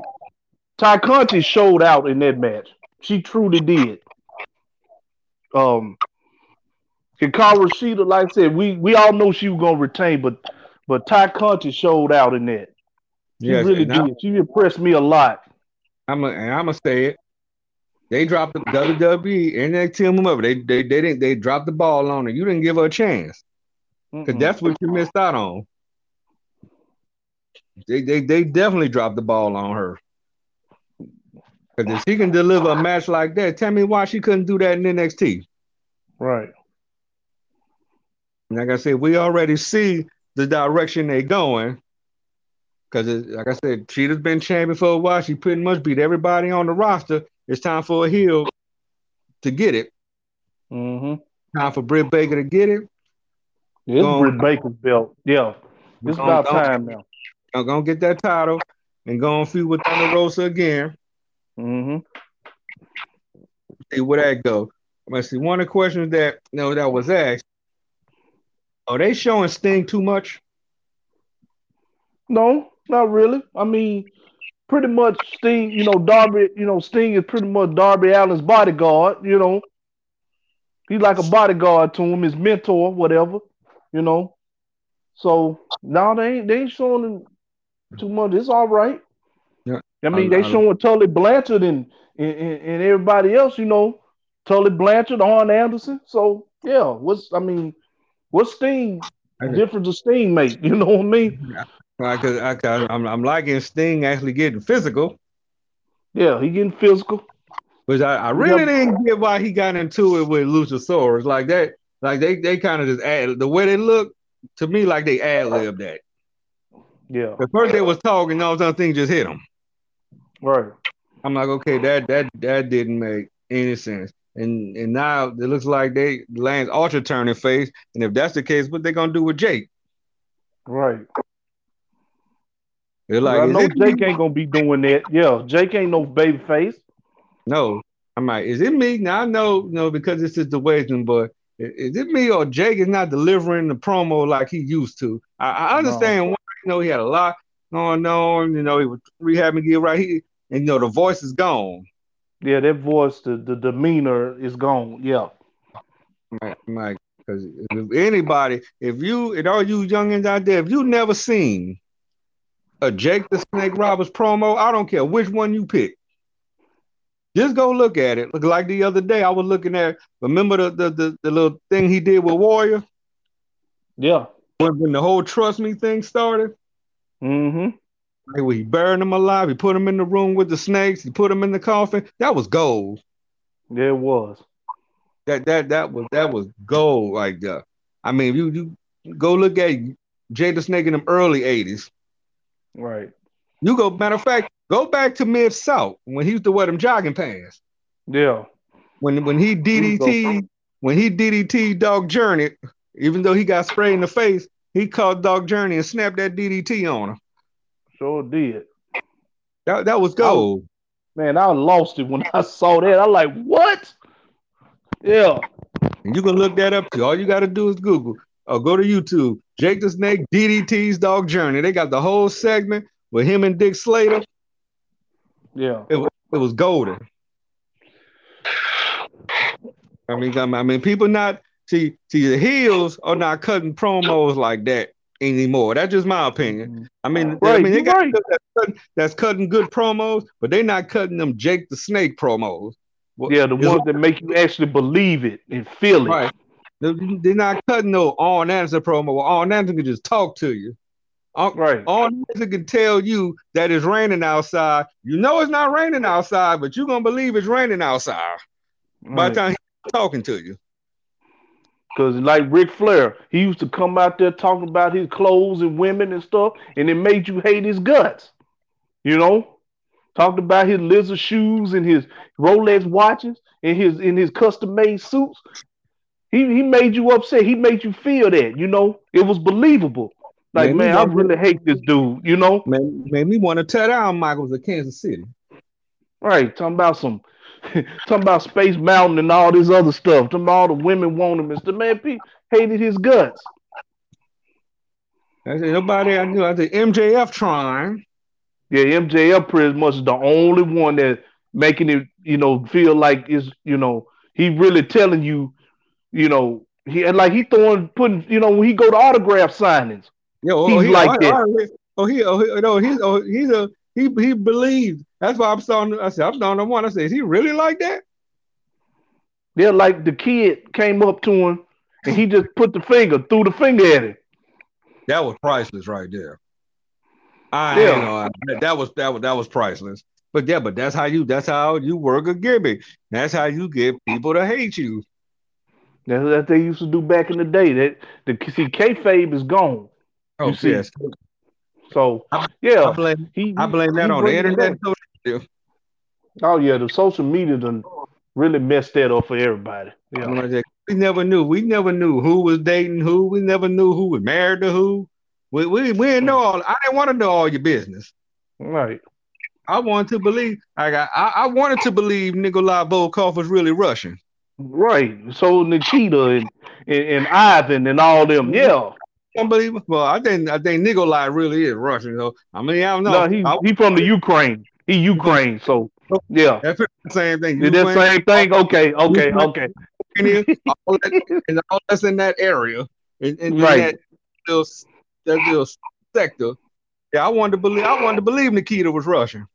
showed out in that match. She truly did. Hikaru Shida, like I said, we all know she was gonna retain, but Ty Conti showed out in that. She really did. She impressed me a lot. I'm gonna say it. They dropped the WWE, NXT, whoever. They dropped the ball on her. You didn't give her a chance, because that's what you missed out on. They definitely dropped the ball on her. Because if she can deliver a match like that, tell me why she couldn't do that in NXT. Right. Like I said, we already see the direction they're going, because, like I said, Cheetah's been champion for a while. She pretty much beat everybody on the roster. It's time for a heel to get it. Mm-hmm. Time for Britt Baker to get it. It's Britt Baker's belt. Yeah, it's about time now. I'm gonna get that title and go on feud with Thunder Rosa again. Mm-hmm. See where that go. Let's see. One of the questions that was asked. Are they showing Sting too much? No, not really. I mean, pretty much Sting, you know, Darby, you know, Sting is pretty much Darby Allin's bodyguard, you know. He's like a bodyguard to him, his mentor, whatever, you know. So, no, they ain't showing him too much. It's all right. Yeah, I mean, they showing Tully Blanchard and everybody else, you know. Tully Blanchard, Arn Anderson. So, yeah, I mean... What's Sting? What difference does Sting make? You know what I mean? I'm liking Sting actually getting physical. Yeah, he getting physical. Which I really didn't get why he got into it with Luchasaurus like that. Like they kind of just ad the way they look to me like they ad lib that. Yeah. At first they was talking, all that thing just hit them. Right. I'm like, okay, that didn't make any sense. And now it looks like they Lance Archer turning face. And if that's the case, what they gonna do with Jake? Right. They're like, I know Jake ain't gonna be doing that. Yeah, Jake ain't no baby face. No, I'm like, is it me? Now I know, because this is the waging, but is it me or Jake is not delivering the promo like he used to? I understand why, he had a lot going on, he was rehabbing gear right here, and the voice is gone. Yeah, that voice, the demeanor is gone. Yeah. I'm like, because if anybody, if you and all you youngins out there, if you never seen a Jake the Snake Roberts promo, I don't care which one you pick. Just go look at it. Look, like the other day, I was looking at. Remember the little thing he did with Warrior? Yeah. When the whole trust me thing started. Mm-hmm. Like he buried him alive. He put him in the room with the snakes. He put him in the coffin. That was gold. Yeah, it was. That was gold right there. I mean, you go look at Jay the Snake in them early 80s. Right. You go. Matter of fact, go back to Mid South when he used to wear them jogging pants. Yeah. When he DDT Dog Journey, even though he got sprayed in the face, he caught Dog Journey and snapped that DDT on him. Sure did. That was gold. I lost it when I saw that. I'm like, what? Yeah. And you can look that up too. All you got to do is Google or go to YouTube. Jake the Snake DDT's Dog Journey. They got the whole segment with him and Dick Slater. Yeah, it was golden. I mean, people not see the heels are not cutting promos like that anymore. That's just my opinion. I mean, they got that's cutting good promos, but they're not cutting them Jake the Snake promos. Well, yeah, the ones that make you actually believe it and feel it. Right. They're not cutting no Arn Anderson promo. Arn Anderson can just talk to you. Right. All they can tell you that it's raining outside. You know it's not raining outside, but you're going to believe it's raining outside by the time he's talking to you. Because like Ric Flair, he used to come out there talking about his clothes and women and stuff, and it made you hate his guts. Talked about his lizard shoes and his Rolex watches and his custom-made suits. He made you upset. He made you feel that, It was believable. Like, I really hate this dude, Made me want to tear down Michaels of Kansas City. Right, talking about Space Mountain and all this other stuff. Talking about all the women want him. The man people hated his guts. I said, nobody I knew. I said, MJF trying. Yeah, MJF pretty much is the only one that's making it, feel like it's, he really telling you, he putting, when he go to autograph signings. Yeah, he believed. That's why I'm starting to wonder. I said, is he really like that? Yeah, like the kid came up to him and he just threw the finger at him. That was priceless right there. That was priceless. But yeah, that's how you work a gimmick. That's how you get people to hate you. That's what they used to do back in the day. Kayfabe is gone. Oh, yes. So, yeah. I blame that on the internet. Oh, yeah. The social media done really messed that up for everybody. Yeah. We never knew who was dating who. We never knew who was married to who. We didn't know all. I didn't want to know all your business. Right. I wanted to believe. I wanted to believe Nikolai Volkov was really Russian. Right. So Nikita and Ivan and all them. Yeah. Unbelievable. Well, I think Nikolai really is Russian, though. I mean, I don't know. No, he from the Ukraine. He Ukraine, so yeah. That's the same thing. The same thing. Okay. All that's in that area, in that little sector. Yeah, I wanted to believe Nikita was Russian.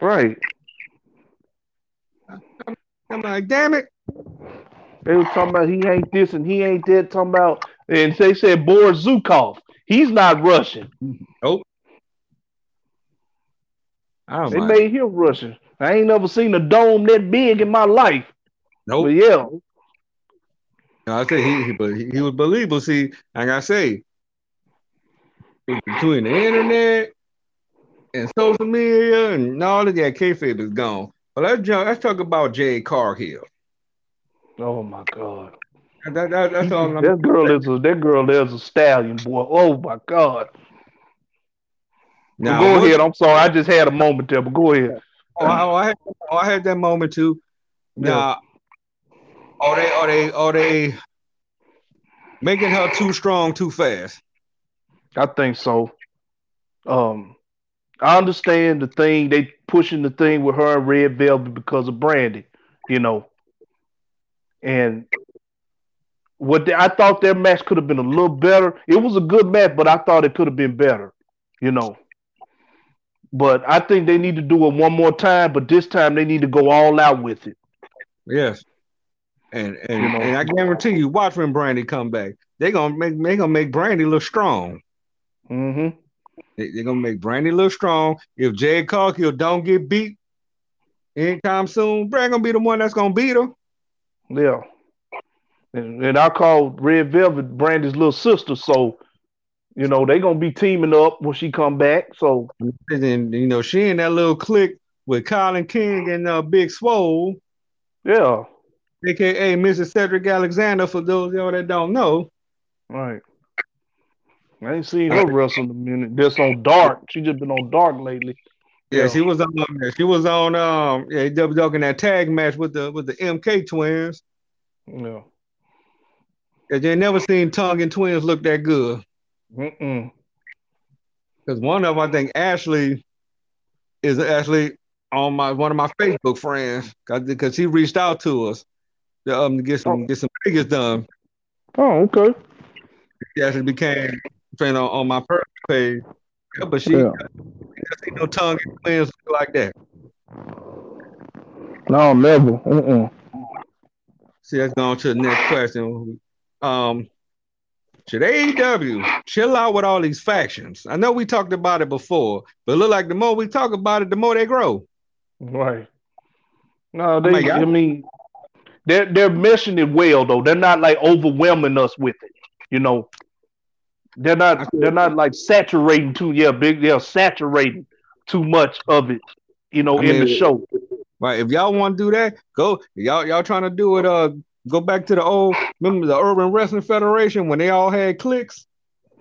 Right. I'm like, damn it. They were talking about he ain't this and he ain't that. Talking about And they said Boris Zukov. He's not Russian. Nope. Oh, they made him Russian. I ain't never seen a dome that big in my life. Nope. But yeah. No, I say he was believable. See, like I say, between the internet and social media and all of that, kayfabe is gone. But let's talk about Jay Cargill. Oh my God. That's all that girl is. That girl is a stallion, boy. Oh my God. Now, go ahead. I'm sorry. I just had a moment there, but go ahead. I had that moment too. Now, yeah. Are they making her too strong too fast? I think so. I understand the thing. They pushing the thing with her and Red Velvet because of Brandy, you know. And I thought their match could have been a little better. It was a good match, but I thought it could have been better, you know. But I think they need to do it one more time, but this time they need to go all out with it. Yes. And you know, and I guarantee you, watch when Brandy come back. They're gonna make Brandy look strong. Mm-hmm. They're gonna make Brandy look strong. If Jey Cargill don't get beat anytime soon, Brand gonna be the one that's gonna beat her. Yeah. And I call Red Velvet Brandy's little sister, so you know they're gonna be teaming up when she come back. So and then, you know, she in that little clique with Colin King and Big Swole. Yeah. AKA Mrs. Cedric Alexander, for those of y'all that don't know. Right. I ain't seen her wrestle in a minute. That's on Dark. She just been on Dark lately. Yeah, she was on. She was on. AEW in that tag match with the MK twins. Yeah. They never seen Tongan twins look that good. Mm-mm. Because one of them, I think Ashley, is actually on one of my Facebook friends because she reached out to us to get some figures done. Oh, okay. She actually became a friend on my personal page. Yeah, but she doesn't see no tongue and twins like that. No, never. See, let's go on to the next question. Should AEW chill out with all these factions? I know we talked about it before, but it look like the more we talk about it, the more they grow. Right. No, they're meshing it well though. They're not like overwhelming us with it. You know, they're not like saturating too. Yeah, they're saturating too much of it. You know, in the show. Right. If y'all want to do that, go. Y'all trying to do it. Go back to the old. Remember the Urban Wrestling Federation when they all had cliques.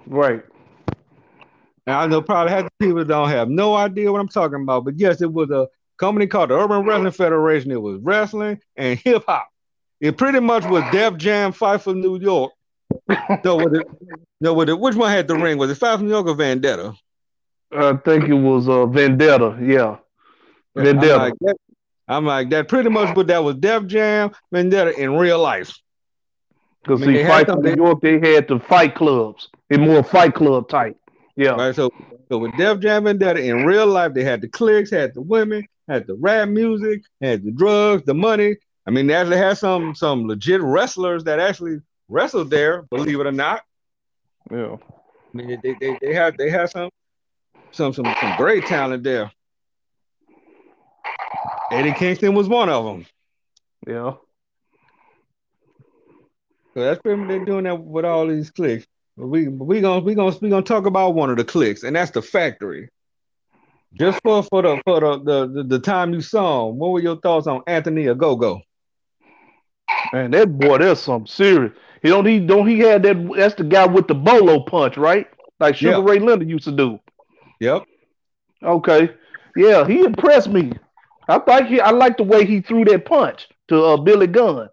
Right. Now, I know probably half the people don't have no idea what I'm talking about, but yes, it was a company called the Urban Wrestling Federation. It was wrestling and hip hop. It pretty much was Def Jam, Fight for New York. Which one had the ring? Was it Five New York or Vendetta? I think it was Vendetta. Yeah, Vendetta. I'm like that. Pretty much, but that was Def Jam, Vendetta in real life. Because Fight for New York, they had the fight clubs. It more fight club type. Yeah. Right. So with Def Jam, Vendetta in real life, they had the cliques, had the women, had the rap music, had the drugs, the money. I mean, they actually had some legit wrestlers that actually wrestled there, believe it or not. Yeah, I mean, they have some great talent there. Eddie Kingston was one of them. Yeah. So that's pretty much they're doing that with all these cliques. But we gonna talk about one of the cliques, and that's the Factory. Just for the time you saw him, what were your thoughts on Anthony Ogogo? Man, that boy, that's something serious. He had that. That's the guy with the bolo punch, right? Like Sugar Ray Leonard used to do. Yep. Okay. Yeah, he impressed me. I like the way he threw that punch to Billy Gunn.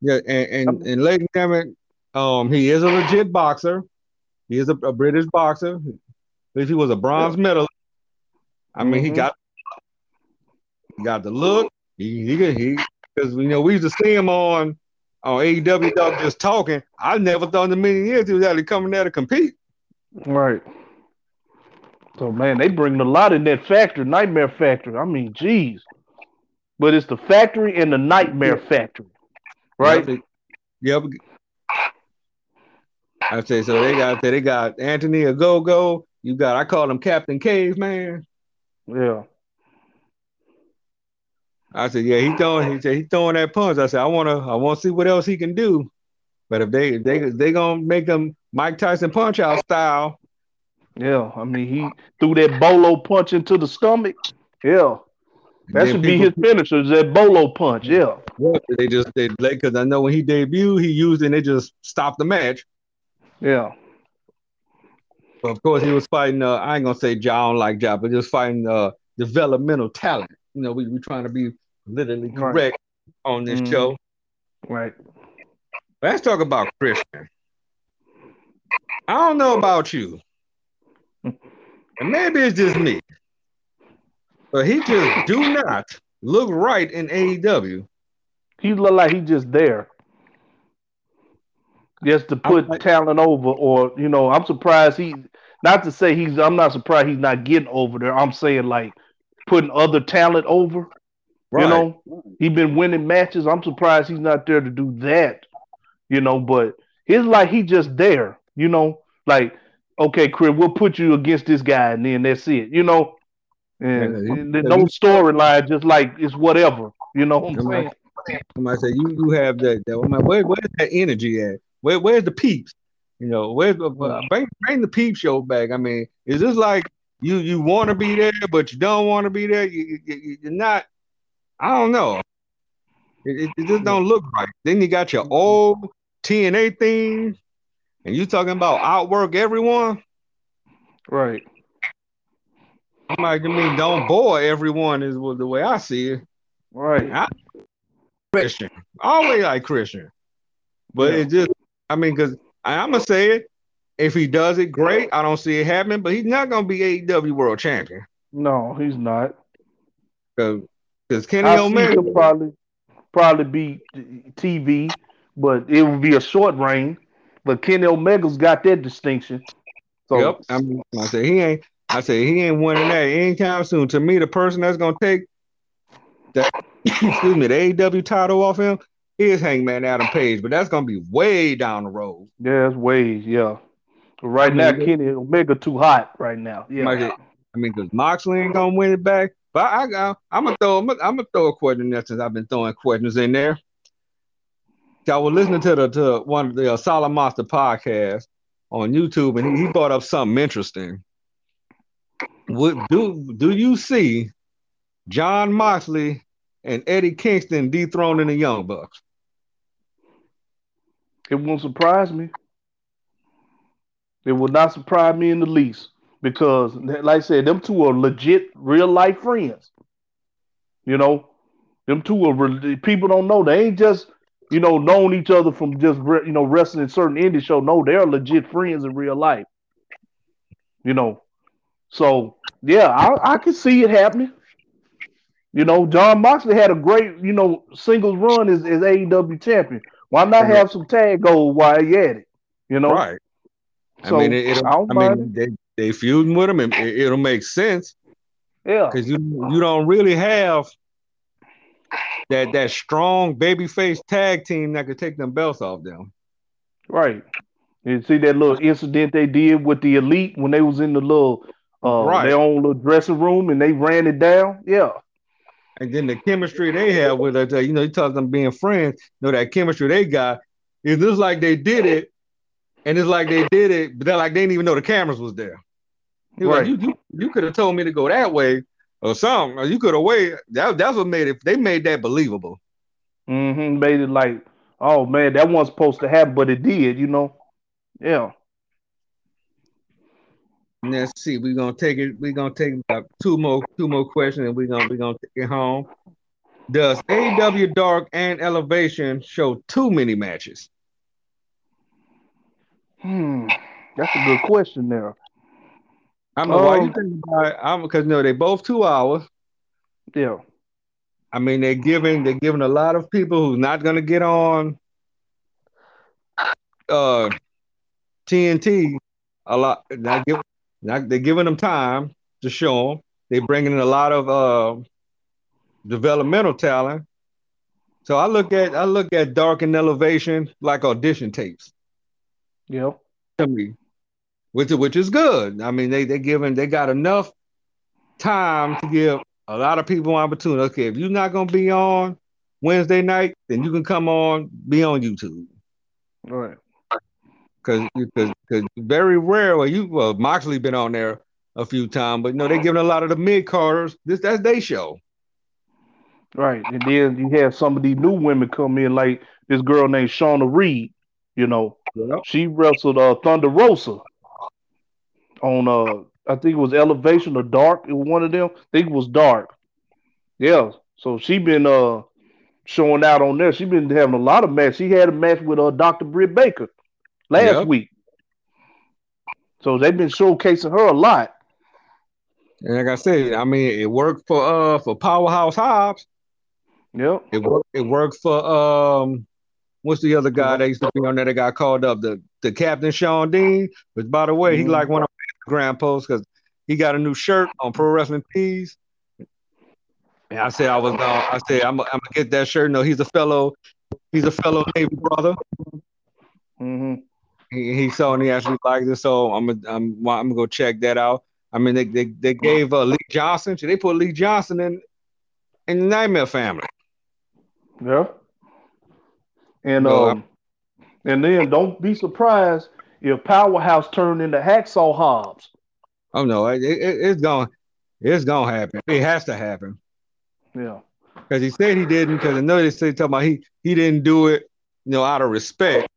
Yeah, and ladies and gentlemen, he is a legit boxer. He is a British boxer. If he was a bronze medalist, I mean, he got the look. He because you know we used to see him on AEW just talking. I never thought in a million years he was actually coming there to compete. Right. So man, they bringing a lot in that Factory, Nightmare Factory. I mean, geez. But it's the Factory and the Nightmare Factory, right? Yep. I say so. They got Anthony Ogogo. You got, I call him Captain Caveman. Yeah. I said, yeah, he's throwing that punch. I said, I want to see what else he can do. But if they gonna make them Mike Tyson punch out style. Yeah, I mean, he threw that bolo punch into the stomach. Yeah, that should be his finisher. That bolo punch. Yeah. They just because I know when he debuted, he used it and they just stopped the match. Yeah. But of course, he was fighting. I ain't gonna say John like John, but just fighting developmental talent. You know, we trying to be literally correct on this show. Right. Let's talk about Christian. I don't know about you, and maybe it's just me, but he just do not look right in AEW. He look like he just there. Just to put talent over, or, you know, I'm surprised he, not to say he's, I'm not surprised he's not getting over there. I'm saying like putting other talent over, right. You know, he's been winning matches. I'm surprised he's not there to do that, you know, but it's like he just there, you know, like, okay, Chris, we'll put you against this guy and then that's it, you know, and there's no storyline, just like it's whatever, you know what I'm saying? Somebody said, you have that. I'm like, where's that energy at? Where's the peeps? You know, bring the peep show back. I mean, is this like you want to be there, but you don't want to be there? You're not. I don't know. It just don't look right. Then you got your old TNA thing, and you talking about outwork everyone, right? I'm like, I mean, don't bore everyone is the way I see it, right? Christian, always like Christian, but yeah. It just. I mean, because I'm going to say it, if he does it, great. I don't see it happening, but he's not going to be AEW world champion. No, he's not. Because Kenny Omega he'll probably be TV, but it will be a short reign. But Kenny Omega's got that distinction. So. Yep. I mean, I say he ain't winning that anytime soon. To me, the person that's going to take that, excuse me, the AEW title off him is Hangman Adam Page, but that's gonna be way down the road. Yeah, it's way, yeah. But now, Kenny Omega too hot right now. Yeah, I mean, because Moxley ain't gonna win it back. But I'm gonna throw a question in there since I've been throwing questions in there. I was listening to one of the Solid Monster podcast on YouTube, and he brought up something interesting. What do you see John Moxley and Eddie Kingston dethroning the Young Bucks? It won't surprise me. It will not surprise me in the least because, like I said, them two are legit, real-life friends. You know, them two are people don't know. They ain't just, you know, known each other from just, you know, wrestling certain indie show. No, they're legit friends in real life. You know, so, yeah, I can see it happening. You know, John Moxley had a great, you know, singles run as AEW champion. Why not have some tag gold while he had it? You know, right? So, I mean, they feuding with him, and it'll make sense. Yeah, because you don't really have that strong babyface tag team that could take them belts off them. Right. You see that little incident they did with the Elite when they was in the little their own little dressing room and they ran it down. Yeah. And then the chemistry they have with us, you know, you talk them being friends, you know, that chemistry they got, it's just like they did it, and it's like they did it, but they're like, they didn't even know the cameras was there. Right. Like, you could have told me to go that way or something, or you could have waited. That's what made it, they made that believable. Mm-hmm, made it like, oh man, that wasn't supposed to happen, but it did, you know? Yeah. Let's see. We're gonna take it. We're gonna take about two more questions, and we're gonna take it home. Does AEW Dark and Elevation show too many matches? That's a good question. There. I don't know why you think about it. Because they both 2 hours. Yeah. I mean, they're giving a lot of people who's not gonna get on TNT a lot. They're giving them time to show them. They're bringing in a lot of developmental talent. So I look at Dark and Elevation like audition tapes. Yeah. I mean, which is good. I mean, they got enough time to give a lot of people opportunity. Okay, if you're not gonna be on Wednesday night, then you can come on, be on YouTube. All right. Because very rare. Well, Moxley been on there a few times, but no, they're giving a lot of the mid-carders. That's their show. Right. And then you have some of these new women come in, like this girl named Shauna Reed. You know, she wrestled Thunder Rosa on, I think it was Elevation or Dark. It was one of them. I think it was Dark. Yeah. So she been showing out on there. She been having a lot of matches. She had a match with Dr. Britt Baker last week. So they've been showcasing her a lot. And like I said, I mean, it worked for Powerhouse Hobbs. Yep. It worked for what's the other guy that used to be on there that got called up? The Captain Sean Dean. But by the way, he like one of my Instagram posts because he got a new shirt on Pro Wrestling Tees. And I said I'm gonna get that shirt. No, he's a fellow Navy brother. Mm-hmm. He saw and he actually liked it, so I'm gonna go check that out. I mean, they gave Lee Johnson. They put Lee Johnson in the Nightmare Family. Yeah. And and then don't be surprised if Powerhouse turned into Hacksaw Hobbs. Oh no, it's gonna happen. It has to happen. Yeah. Because he said he didn't. Because I know they say talking about he didn't do it, you know, out of respect.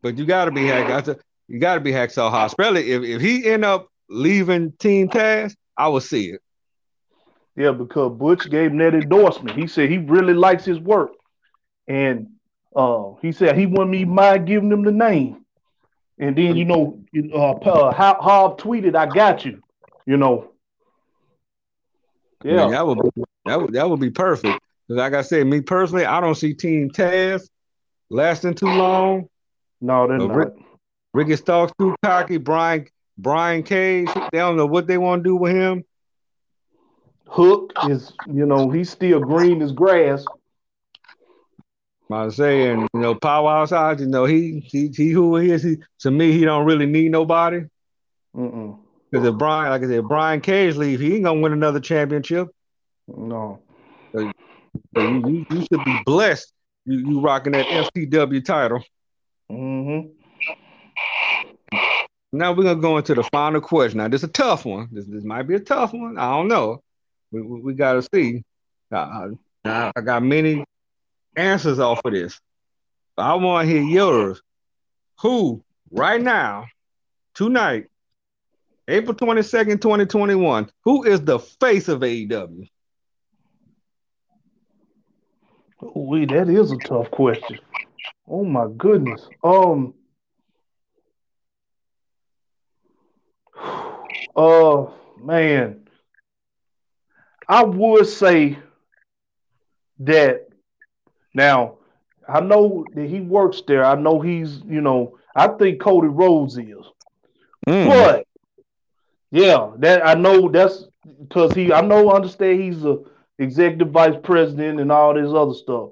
But you gotta be Hacksaw Hobbs. Especially if he end up leaving Team Taz, I will see it. Yeah, because Butch gave him that endorsement. He said he really likes his work, and he said he wouldn't even mind giving him the name. And then Hobbs tweeted, "I got you," you know. Yeah, I mean, that would be perfect. Like I said, me personally, I don't see Team Taz lasting too long. No, they're not. Ricky Starks too cocky. Brian Cage, they don't know what they want to do with him. Hook is, you know, he's still green as grass. I was saying, you know, Powerhouse Hobbs, you know, he who he is. To me, he don't really need nobody. Mm-mm. Because if Brian Cage leave, he ain't gonna win another championship. No. So you should be blessed. You rocking that FTW title. Mm-hmm. Now we're gonna go into the final question. Now this is a tough one. This might be a tough one. I don't know. We gotta see. I got many answers off of this. But I want to hear yours. Who right now, tonight, April 22nd, 2021, who is the face of AEW? Ooh, that is a tough question. Oh my goodness. Man. I would say that now I know that he works there. I know he's, you know, I think Cody Rhodes is. Mm. But yeah, that I know that's because I understand he's a executive vice president and all this other stuff.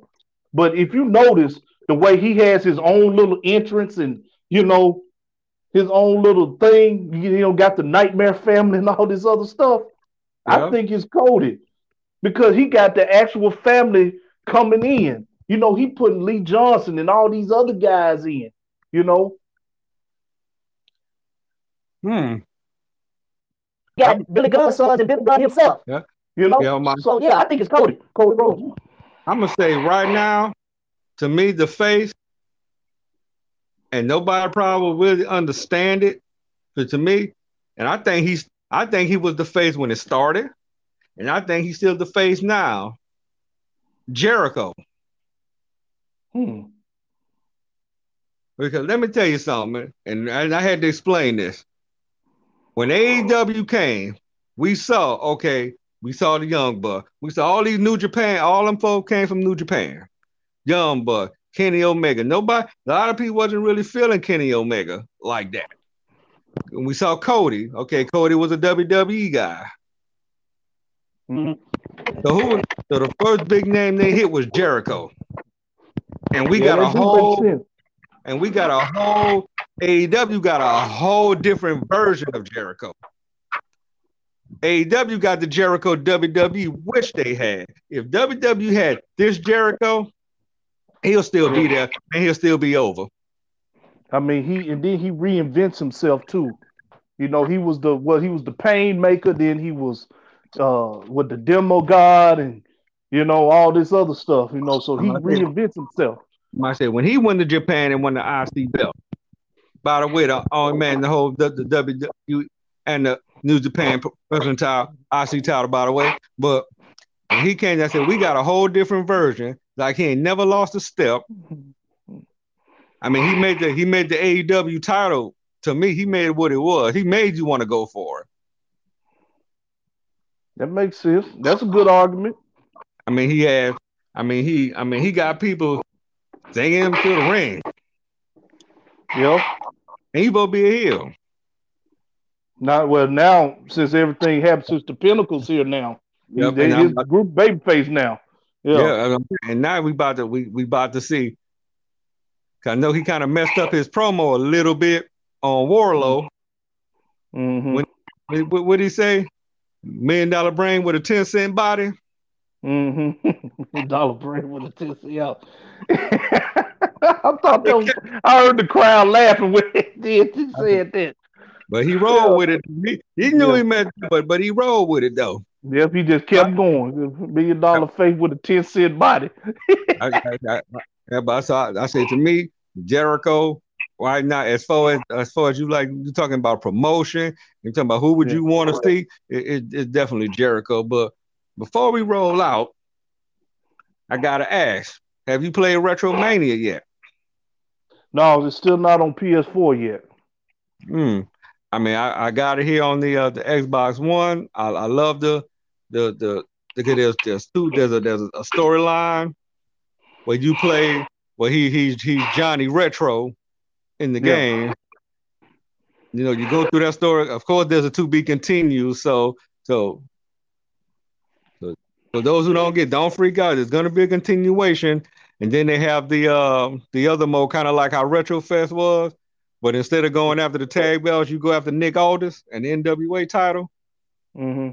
But if you notice the way he has his own little entrance and, you know, his own little thing, you know, got the Nightmare Family and all this other stuff, yeah. I think it's Cody because he got the actual family coming in. You know, he putting Lee Johnson and all these other guys in, you know. Hmm. Yeah, Billy Gunn's son and Billy Gunn himself. Yeah. You know? So I think it's Cody Rhodes. I'm gonna say right now, to me, the face, and nobody probably really understand it, but to me, and I think he was the face when it started, and I think he's still the face now. Jericho. Because let me tell you something, and I had to explain this. When AEW came, we saw the Young Buck. We saw all these New Japan, all them folks came from New Japan. Young Buck, Kenny Omega. A lot of people wasn't really feeling Kenny Omega like that. And we saw Cody. Okay, Cody was a WWE guy. Mm-hmm. So the first big name they hit was Jericho. And we got a whole and we got a whole AEW got a whole different version of Jericho. AEW got the Jericho WWE wish they had. If WWE had this Jericho, he'll still be there and he'll still be over. I mean, he reinvents himself too. You know, he was the pain maker, then he was with the demo god and you know all this other stuff, you know, so he reinvents himself. I said when he went to Japan and won the IC belt. By the way, the WWE and the New Japan Wrestling title, IC title, by the way. But when he came, I said, we got a whole different version. Like he ain't never lost a step. I mean, he made the AEW title. To me, he made what it was. He made you want to go for it. That makes sense. That's a good argument. I mean, he got people singing him through the ring. Yep. And he both be a heel. Now since everything happened, since the Pinnacle's here now, yep, his group babyface now. Yeah, and now we about to see. I know he kind of messed up his promo a little bit on Warlow. Mm-hmm. What did he say? $1 million brain with a 10-cent body. Mm-hmm. Dollar brain with a 10-cent. Yeah. I heard the crowd laughing when he said that. But he rolled with it. He knew he meant it, but he rolled with it, though. Yep, he just kept going. $1 million face with a 10-cent body. I said to me, Jericho, right now, as far as you like, you're talking about promotion, you're talking about who would you want to see, it's definitely Jericho. But before we roll out, I got to ask, have you played Retromania yet? No, it's still not on PS4 yet. I mean, I got it here on the Xbox One. I love the there's a storyline where you play where he's Johnny Retro in the game. You know, you go through that story. Of course, there's a to be continued. So for those who don't freak out. There's gonna be a continuation, and then they have the other mode, kind of like how Retro Fest was. But instead of going after the tag belts, you go after Nick Aldis and the NWA title. Mm-hmm.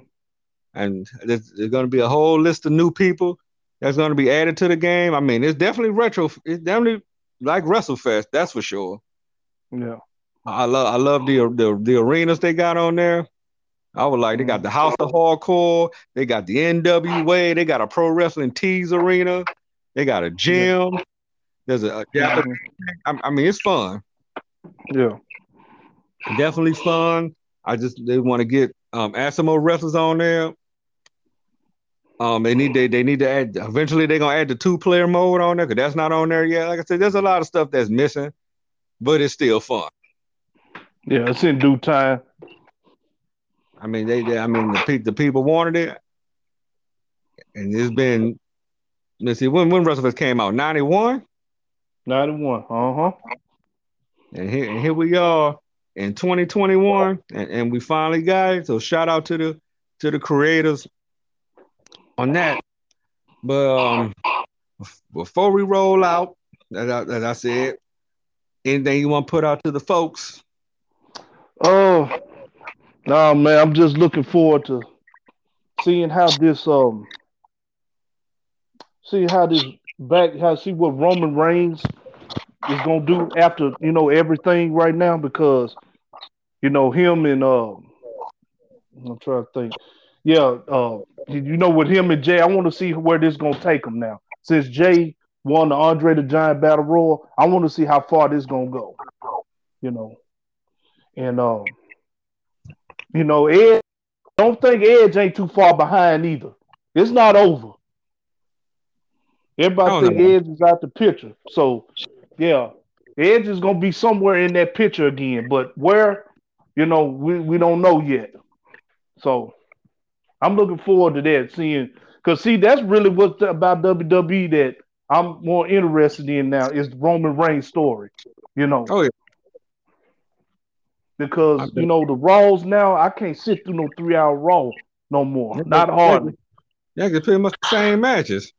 And there's going to be a whole list of new people that's going to be added to the game. I mean, it's definitely retro. It's definitely like WrestleFest, that's for sure. Yeah. I love the arenas they got on there. They got the House of Hardcore. They got the NWA. They got a Pro Wrestling Tees arena. They got a gym. There's a Japanese. I mean, it's fun. Yeah, definitely fun. They want to get add some more wrestlers on there. They need to add. Eventually, they're gonna add the 2-player mode on there because that's not on there yet. Like I said, there's a lot of stuff that's missing, but it's still fun. Yeah, it's in due time. I mean, the people wanted it, and it's been. Let's see, when WrestleFest came out, 91. 91. And here we are in 2021, and we finally got it. So shout out to the creators on that. But before we roll out, as I said, anything you want to put out to the folks? Oh, no, man, I'm just looking forward to seeing how this see what Roman Reigns is gonna do after, you know, everything right now, because you know him and I'm trying to think. You know, with him and Jey, I want to see where this is gonna take him now. Since Jey won the Andre the Giant Battle Royal, I want to see how far this is gonna go. You know, and you know, Edge. Don't think Edge ain't too far behind either. It's not over. Everybody think Edge is out the picture, so. Yeah, Edge is gonna be somewhere in that picture again, but where, you know, we don't know yet. So I'm looking forward to that, because that's really what's about WWE that I'm more interested in now is the Roman Reigns story, you know. Oh yeah. Because you know the Raws now, I can't sit through no 3-hour Raw no more, not hardly. Yeah, it's pretty much the same matches.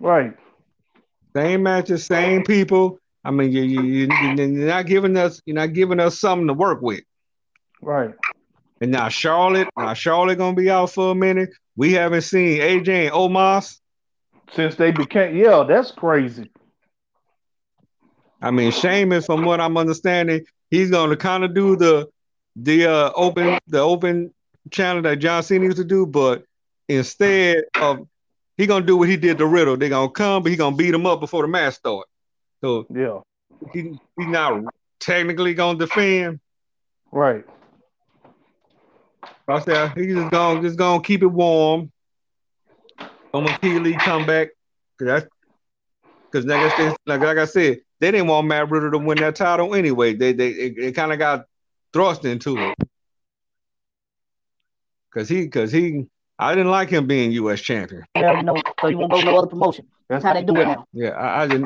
Right. Same matches, same people. I mean, you're not giving us something to work with, right? And now Charlotte gonna be out for a minute. We haven't seen AJ and Omos since they became. Yeah, that's crazy. I mean, Sheamus, from what I'm understanding, he's gonna kind of do the open channel that John Cena used to do, but instead of he gonna do what he did to Riddle. They're gonna come, but he's gonna beat him up before the match starts. So yeah, he's not technically gonna defend, right? I said he's just gonna keep it warm. I'm gonna Keith Lee come back because like I said, they didn't want Matt Riddle to win that title anyway. They kind of got thrust into it because I didn't like him being U.S. champion. So you won't go to no other promotion. That's how they do it now. Yeah,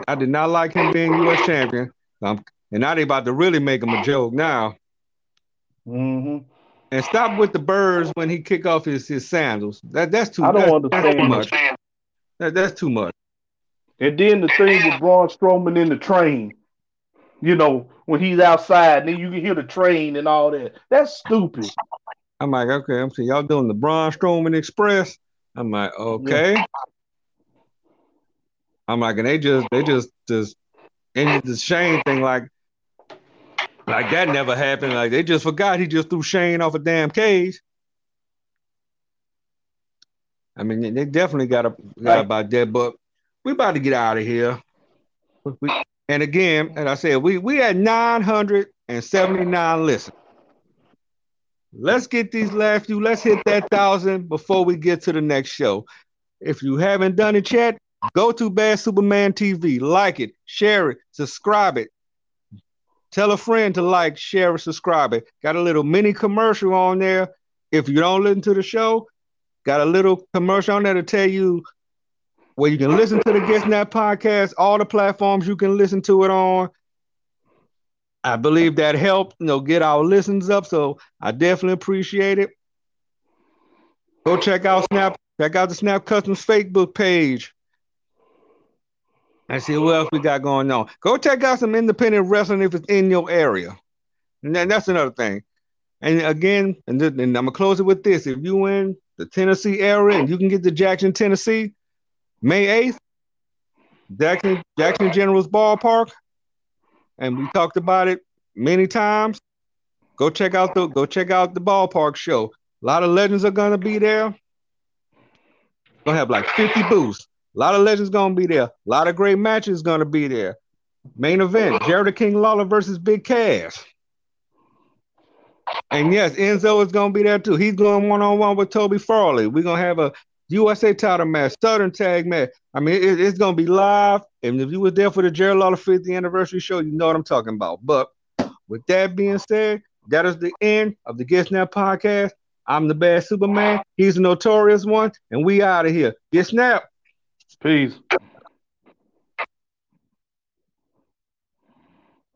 I did not like him being U.S. champion. And now they about to really make him a joke now. Mm-hmm. And stop with the birds when he kick off his sandals. That's too much. That's too much. And then the thing with Braun Strowman in the train, you know, when he's outside, then you can hear the train and all that. That's stupid. I'm like, okay, I'm saying y'all doing the Braun Strowman Express. I'm like, okay. Yeah. I'm like, and they just ended the Shane thing like that never happened. Like they just forgot he just threw Shane off a damn cage. I mean, they definitely got about that, but we about to get out of here. And again, as I said, we had 979 listeners. Let's get these last few. Let's hit that 1,000 before we get to the next show. If you haven't done it yet, go to Bad Superman TV. Like it, share it, subscribe it. Tell a friend to like, share, and subscribe it. Got a little mini commercial on there. If you don't listen to the show, got a little commercial on there to tell you where you can listen to the Guest Net podcast, all the platforms you can listen to it on. I believe that helped, you know, get our listens up. So I definitely appreciate it. Go check out Snap. Check out the Snap Customs Facebook page. And see what else we got going on. Go check out some independent wrestling if it's in your area. And that's another thing. And again, and I'm going to close it with this. If you in the Tennessee area and you can get to Jackson, Tennessee, May 8th, Jackson General's Ballpark. And we talked about it many times. Go check out the ballpark show. A lot of legends are gonna be there. Gonna have like 50 booths. A lot of legends gonna be there. A lot of great matches gonna be there. Main event: Jerry the King Lawler versus Big Cass. And yes, Enzo is gonna be there too. He's going one-on-one with Toby Farley. We're gonna have a USA title match, Southern tag match. I mean, it's going to be live. And if you were there for the Jerry Lawler 50th anniversary show, you know what I'm talking about. But with that being said, that is the end of the Get Snap podcast. I'm the Bad Superman. He's the Notorious One. And we out of here. Get Snap. Peace.